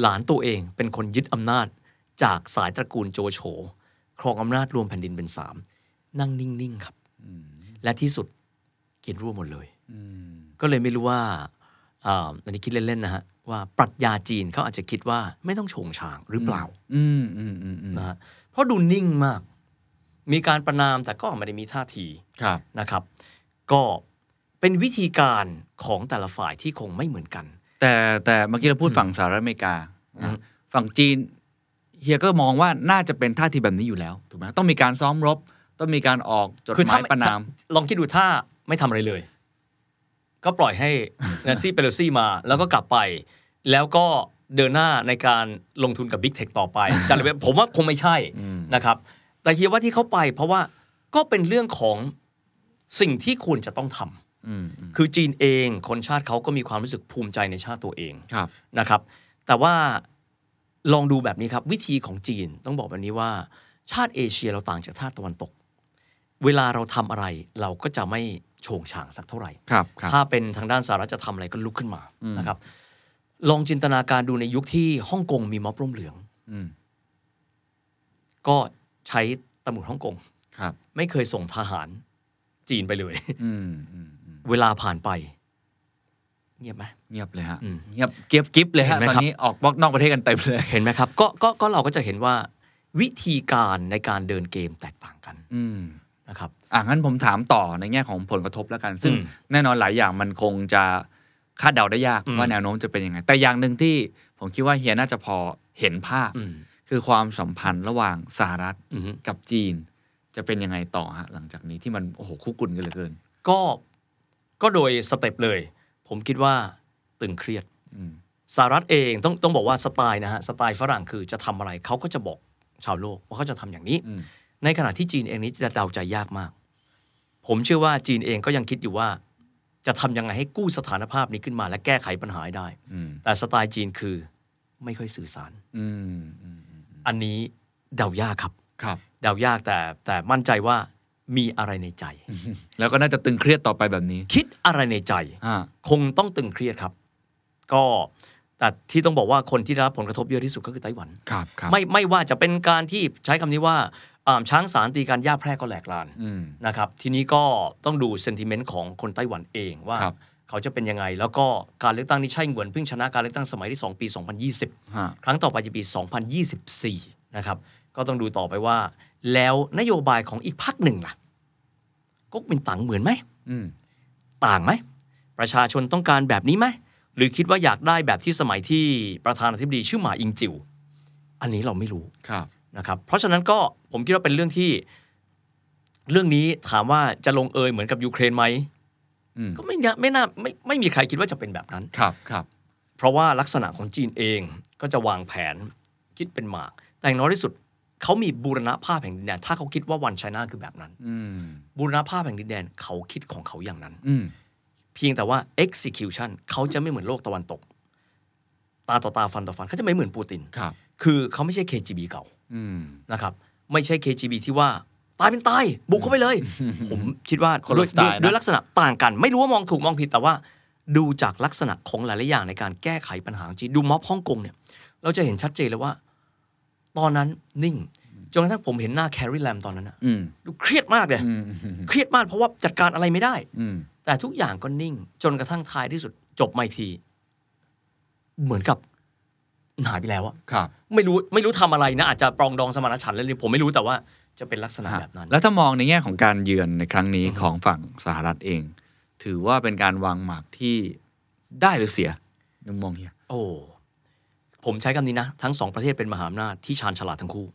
หลานตัวเองเป็นคนยึดอำนาจจากสายตระกูลโจโฉครองอำนาจรวมแผ่นดินเป็นสามนั่งนิ่งๆครับและที่สุดกินรั่วหมดเลยก็เลยไม่รู้ว่าอันนี้คิดเล่นๆนะฮะว่าปรัชญาจีนเขาอาจจะคิดว่าไม่ต้องโฉงฉางหรือเปล่านะเพราะดูนิ่งมาก มีการประณามแต่ก็ไม่ได้มีท่าทีนะครับก็เป็นวิธีการของแต่ละฝ่ายที่คงไม่เหมือนกันแต่แต่เมื่อกี้เราพูดฝั่งสหรัฐอเมริกาฝั่งจีนเฮียก็มองว่าน่าจะเป็นท่าทีแบบนี้อยู่แล้วถูกไหมต้องมีการซ้อมรบต้องมีการออกจดหมายประณามลองคิดดูถ้าไม่ทำอะไรเลยก็ปล่อยให้ Nancy Pelosi มาแล้วก็กลับไปแล้วก็เดินหน้าในการลงทุนกับ Big Tech ต่อไป จันผมว่าคงไม่ใช่ นะครับแต่เฮียว่าที่เขาไปเพราะว่าก็เป็นเรื่องของสิ่งที่ควรจะต้องทำคือจีนเองคนชาติเขาก็มีความรู้สึกภูมิใจในชาติตัวเองนะครับแต่ว่าลองดูแบบนี้ครับวิธีของจีนต้องบอกแบบนี้ว่าชาติเอเชียเราต่างจากชาติตะวันตกเวลาเราทำอะไรเราก็จะไม่โฉงฉางสักเท่าไหร่ถ้าเป็นทางด้านสหรัฐจะทำอะไรก็ลุกขึ้นมานะครับลองจินตนาการดูในยุคที่ฮ่องกงมีม็อบร่มเหลืองก็ใช้ตำรวจฮ่องกงไม่เคยส่งทหารจีนไปเลยเวลาผ่านไปเงียบไหมเงียบเลยฮะเงียบเก็บกิ๊บเลยฮะตอนนี้ออกบล็อกนอกประเทศกันเต็มเลยเห็นไหมครับก็ก็เราก็จะเห็นว่าวิธีการในการเดินเกมแตกต่างกันนะครับอ่ะงั้นผมถามต่อในแง่ของผลกระทบแล้วกันซึ่งแน่นอนหลายอย่างมันคงจะคาดเดาได้ยากว่าแนวโน้มจะเป็นยังไงแต่อย่างหนึ่งที่ผมคิดว่าเฮียน่าจะพอเห็นภาพคือความสัมพันธ์ระหว่างสหรัฐกับจีนจะเป็นยังไงต่อฮะหลังจากนี้ที่มันโอ้โหคุกรุ่นกันเหลือเกินก็ก็โดยสเต็ปเลยผมคิดว่าตึงเครียดสหรัฐเองต้องต้องบอกว่าสไตล์นะฮะสไตล์ฝรั่งคือจะทำอะไรเขาก็จะบอกชาวโลกว่าเขาจะทำอย่างนี้ในขณะที่จีนเองนี้จะเดาใจยากมากผมเชื่อว่าจีนเองก็ยังคิดอยู่ว่าจะทำยังไงให้กู้สถานภาพนี้ขึ้นมาและแก้ไขปัญหาได้แต่สไตล์จีนคือไม่ค่อยสื่อสาร อ, อันนี้เดายากครับครับเดายากแต่แต่มั่นใจว่ามีอะไรในใจ แล้วก็น่าจะตึงเครียดต่อไปแบบนี้คิดอะไรในใจคงต้องตึงเครียดครับก็แต่ที่ต้องบอกว่าคนที่ได้รับผลกระทบเยอะที่สุดก็คือไต้หวันครับไม่ไม่ว่าจะเป็นการที่ใช้คำนี้ว่าช้างสารตีการย่าแพร่ก็แหลกลานนะครับทีนี้ก็ต้องดูเซนติเมนต์ของคนไต้หวันเองว่าเขาจะเป็นยังไงแล้วก็การเลือกตั้งนี้ใช่เหมือนเพิ่งชนะการเลือกตั้งสมัยที่สองปีสองพันยี่สิบครั้งต่อไปจะปีสองพันยี่สิบสี่นะครับก็ต้องดูต่อไปว่าแล้วนโยบายของอีกพรรคหนึ่งล่ะก๊กมินตั๋งเหมือนไหมต่างไหมประชาชนต้องการแบบนี้ไหมหรือคิดว่าอยากได้แบบที่สมัยที่ประธานาธิบดีชื่อหม่าอิงจิ๋วอันนี้เราไม่รู้นะครับเพราะฉะนั้นก็ผมคิดว่าเป็นเรื่องที่เรื่องนี้ถามว่าจะลงเอยเหมือนกับยูเครนไหมก็ไม่ไม่น่าไม่ไม่มีใครคิดว่าจะเป็นแบบนั้นครับครับเพราะว่าลักษณะของจีนเองก็จะวางแผนคิดเป็นหมากแต่อย่างน้อยที่สุดเขามีบูรณภาพแห่งดินแดนถ้าเขาคิดว่าวันไชน่าคือแบบนั้นบูรณภาพแห่งดินแดนเขาคิดของเขาอย่างนั้นเพียงแต่ว่า execution เขาจะไม่เหมือนโลกตะวันตกตาต่อตาฟันต่อฟันเขาจะไม่เหมือนปูตินครับคือเขาไม่ใช่ เค จี บี เก่านะครับไม่ใช่ เค จี บี ที่ว่าตายเป็นตายบุกเข้าไปเลยผมคิดว่าด้วยด้วยลักษณะต่างกันไม่รู้ว่ามองถูกมองผิดแต่ว่าดูจากลักษณะของหลายๆอย่างในการแก้ไขปัญหาจีนดูม็อบฮ่องกงเนี่ยเราจะเห็นชัดเจนเลยว่าตอนนั้นนิ่งจนกระทั่งผมเห็นหน้าแคร์รีแลมตอนนั้นนะดูเครียดมากเลยเครียดมากเพราะว่าจัดการอะไรไม่ได้แต่ทุกอย่างก็นิ่งจนกระทั่งท้ายที่สุดจบไม่ทีเหมือนกับหายไปแล้วอะไม่รู้ไม่รู้ทำอะไรนะอาจจะปรองดองสมานฉันท์เลยผมไม่รู้แต่ว่าจะเป็นลักษณะแบบนั้นแล้วถ้ามองในแง่ของการเยือนในครั้งนี้ของฝั่งสหรัฐเองถือว่าเป็นการวางหมากที่ได้หรือเสียนึกมองเฮียโอ้ผมใช้คำนี้นะทั้งสองประเทศเป็นมหาอำนาจที่ชาญฉลาดทั้งคู่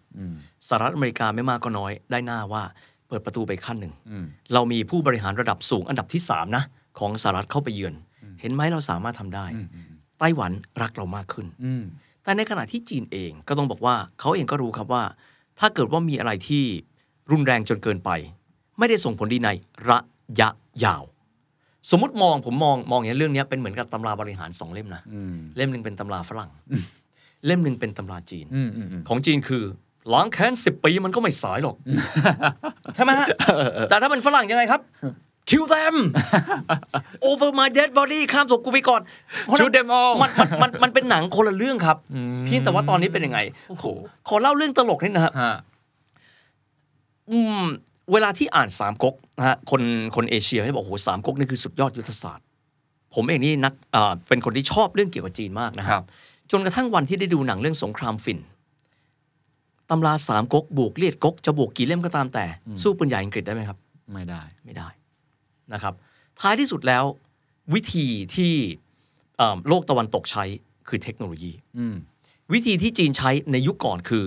สหรัฐอเมริกาไม่มากก็น้อยได้หน้าว่าเปิดประตูไปขั้นหนึ่งเรามีผู้บริหารระดับสูงอันดับที่สามนะของสหรัฐเข้าไปเยือนเห็นไหมเราสามารถทำได้ไต้หวันรักเรามากขึ้นแต่ในขณะที่จีนเองก็ต้องบอกว่าเขาเองก็รู้ครับว่าถ้าเกิดว่ามีอะไรที่รุนแรงจนเกินไปไม่ได้ส่งผลดีในระยะยาวสมมติมองผมมองมองอย่างเรื่องนี้เป็นเหมือนกับตำราบริหารสองเล่มนะเล่มหนึ่งเป็นตำราฝรั่งเล่มหนึ่งเป็นตำราจีนของจีนคือล้างแค้นสิบปีมันก็ไม่สายหรอกใช่ไหมฮะแต่ถ้าเป็นฝรั่งยังไงครับ kill them over my dead body ข้ามศพกูไปก่อน shoot them all มันมันมันเป็นหนังคนละเรื่องครับเพียงแต่ว่าตอนนี้เป็นยังไงโอ้โหขอเล่าเรื่องตลกนิดนะฮะเวลาที่อ่านสามก๊กนะฮะคนคนเอเชียที่บอกโอ้โหสามก๊กนี่คือสุดยอดยุทธศาสตร์ผมเองนี่นักเป็นคนที่ชอบเรื่องเกี่ยวกับจีนมากนะครับจนกระทั่งวันที่ได้ดูหนังเรื่องสงครามฝิ่น ตำราสามก๊กบวกเลียดก๊กจะบวกกี่เล่มก็ตามแต่สู้ปืนใหญ่อังกฤษได้ไหมครับไม่ได้ไม่ได้นะครับท้ายที่สุดแล้ววิธีที่โลกตะวันตกใช้คือเทคโนโลยีวิธีที่จีนใช้ในยุคก่อนคือ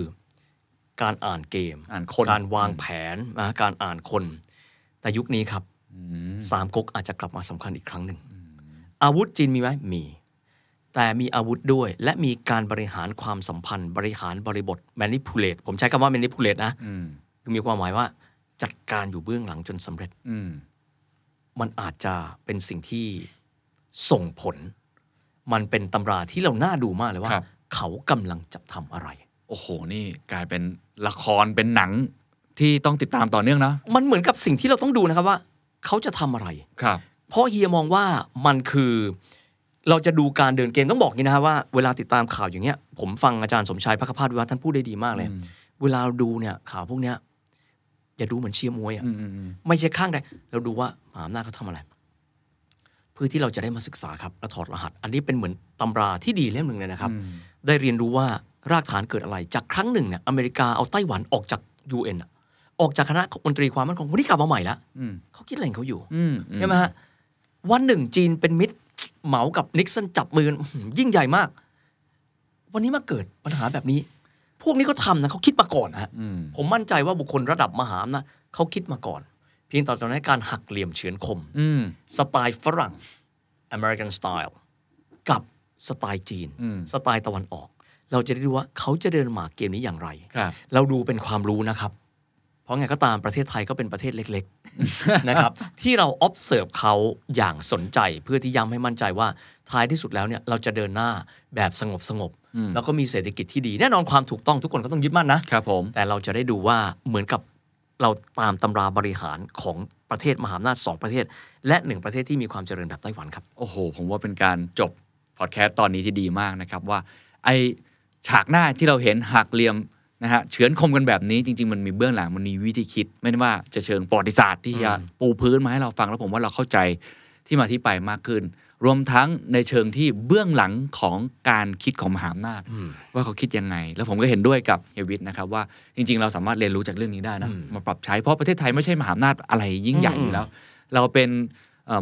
การอ่านเกมอ่านคนการวางแผนนะการอ่านคนแต่ยุคนี้ครับสามก๊กอาจจะกลับมาสำคัญอีกครั้งหนึ่งอาวุธจีนมีไหมมีแต่มีอาวุธด้วยและมีการบริหารความสัมพันธ์บริหารบริบท manipulate ผมใช้คำว่า manipulate นะคือมีความหมายว่าจัดการอยู่เบื้องหลังจนสำเร็จมันอาจจะเป็นสิ่งที่ส่งผลมันเป็นตำราที่เราน่าดูมากเลยว่าเขากำลังจะทำอะไรโอ้โหนี่กลายเป็นละครเป็นหนังที่ต้องติดตามต่อเนื่องนะมันเหมือนกับสิ่งที่เราต้องดูนะครับว่าเขาจะทำอะไรครับเพราะเฮียมองว่ามันคือเราจะดูการเดินเกมต้องบอกอย่างนี้นะครับว่าเวลาติดตามข่าวอย่างเงี้ยผมฟังอาจารย์สมชายภคภาสวิวัฒน์ท่านพูดได้ดีมากเลยเวลาเราดูเนี่ยข่าวพวกเนี้ยอย่าดูเหมือนเชียร์มวยอ่ะไม่ใช่ข้างใดเราดูว่ามหาอำนาจเขาทำอะไรเพื่อที่เราจะได้มาศึกษาครับและถอดรหัสอันนี้เป็นเหมือนตำราที่ดีเล่มหนึ่งเลยนะครับได้เรียนรู้ว่ารากฐานเกิดอะไรจากครั้งหนึ่งเนี่ยอเมริกาเอาไต้หวันออกจาก ยู เอ็น ออกจากคณะมนตรีความมั่นคงวันนี้กลับมาใหม่ละเขาคิดอะไรเขาอยู่ใช่ไหมฮะวันหนึ่งจีนเป็นมิตรเหมากับนิกสันจับมือยิ่งใหญ่มากวันนี้มาเกิดปัญหาแบบนี้พวกนี้ก็ทำนะเขาคิดมาก่อนฮะผมมั่นใจว่าบุคคลระดับมหาอำนาจเขาคิดมาก่อนเพียงแต่ตอนนั้นการหักเหลี่ยมเฉือนคมสไตล์ฝรั่ง American style กับสไตล์จีนสไตล์ตะวันออกเราจะได้ดูว่าเขาจะเดินหมากเกมนี้อย่างไรเราดูเป็นความรู้นะครับเพราะไงก็ตามประเทศไทยก็เป็นประเทศเล็กๆนะครับที่เรา observe เขาอย่างสนใจเพื่อที่ย้ำให้มั่นใจว่าท้ายที่สุดแล้วเนี่ยเราจะเดินหน้าแบบสงบสงบแล้วก็มีเศรษฐกิจที่ดีแน่นอนความถูกต้องทุกคนก็ต้องยึดมั่นนะครับผมแต่เราจะได้ดูว่าเหมือนกับเราตามตำราบริหารของประเทศมหาอำนาจสองประเทศและหนึ่งประเทศที่มีความเจริญแบบไต้หวันครับโอ้โหผมว่าเป็นการจบพอดแคสต์ตอนนี้ที่ดีมากนะครับว่าไอฉากหน้าที่เราเห็นหักเหลี่ยมนะฮะเฉือนคมกันแบบนี้จริงๆมันมีเบื้องหลังมันมีวิธีคิดไม่ว่าจะเชิงประวัติศาสตร์ที่จะปูพื้นมาให้เราฟังแล้วผมว่าเราเข้าใจที่มาที่ไปมากขึ้นรวมทั้งในเชิงที่เบื้องหลังของการคิดของมหาอำนาจว่าเขาคิดยังไงแล้วผมก็เห็นด้วยกับเฮวิทนะครับว่าจริงๆเราสามารถเรียนรู้จากเรื่องนี้ได้นะมาปรับใช้เพราะประเทศไทยไม่ใช่มหาอำนาจอะไรยิ่งใหญ่อยู่แล้วเราเป็น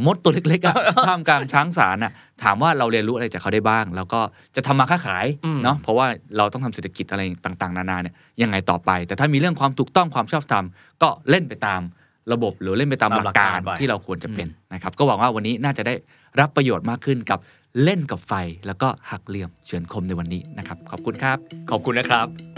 มดตัวเล็กๆท่ามกลางช้างสารน่ะถามว่าเราเรียนรู้อะไรจากเขาได้บ้างแล้วก็จะทำมาค้าขายเนาะเพราะว่าเราต้องทำเศรษฐกิจอะไรต่างๆนานาเนี่ยยังไงต่อไปแต่ถ้ามีเรื่องความถูกต้องความชอบธรรมก็เล่นไปตามระบบหรือเล่นไปตามหลักการที่เราควรจะเป็นนะครับก็หวังว่าวันนี้น่าจะได้รับประโยชน์มากขึ้นกับเล่นกับไฟแล้วก็หักเหลี่ยมเฉือนคมในวันนี้นะครับขอบคุณครับขอบคุณนะครับ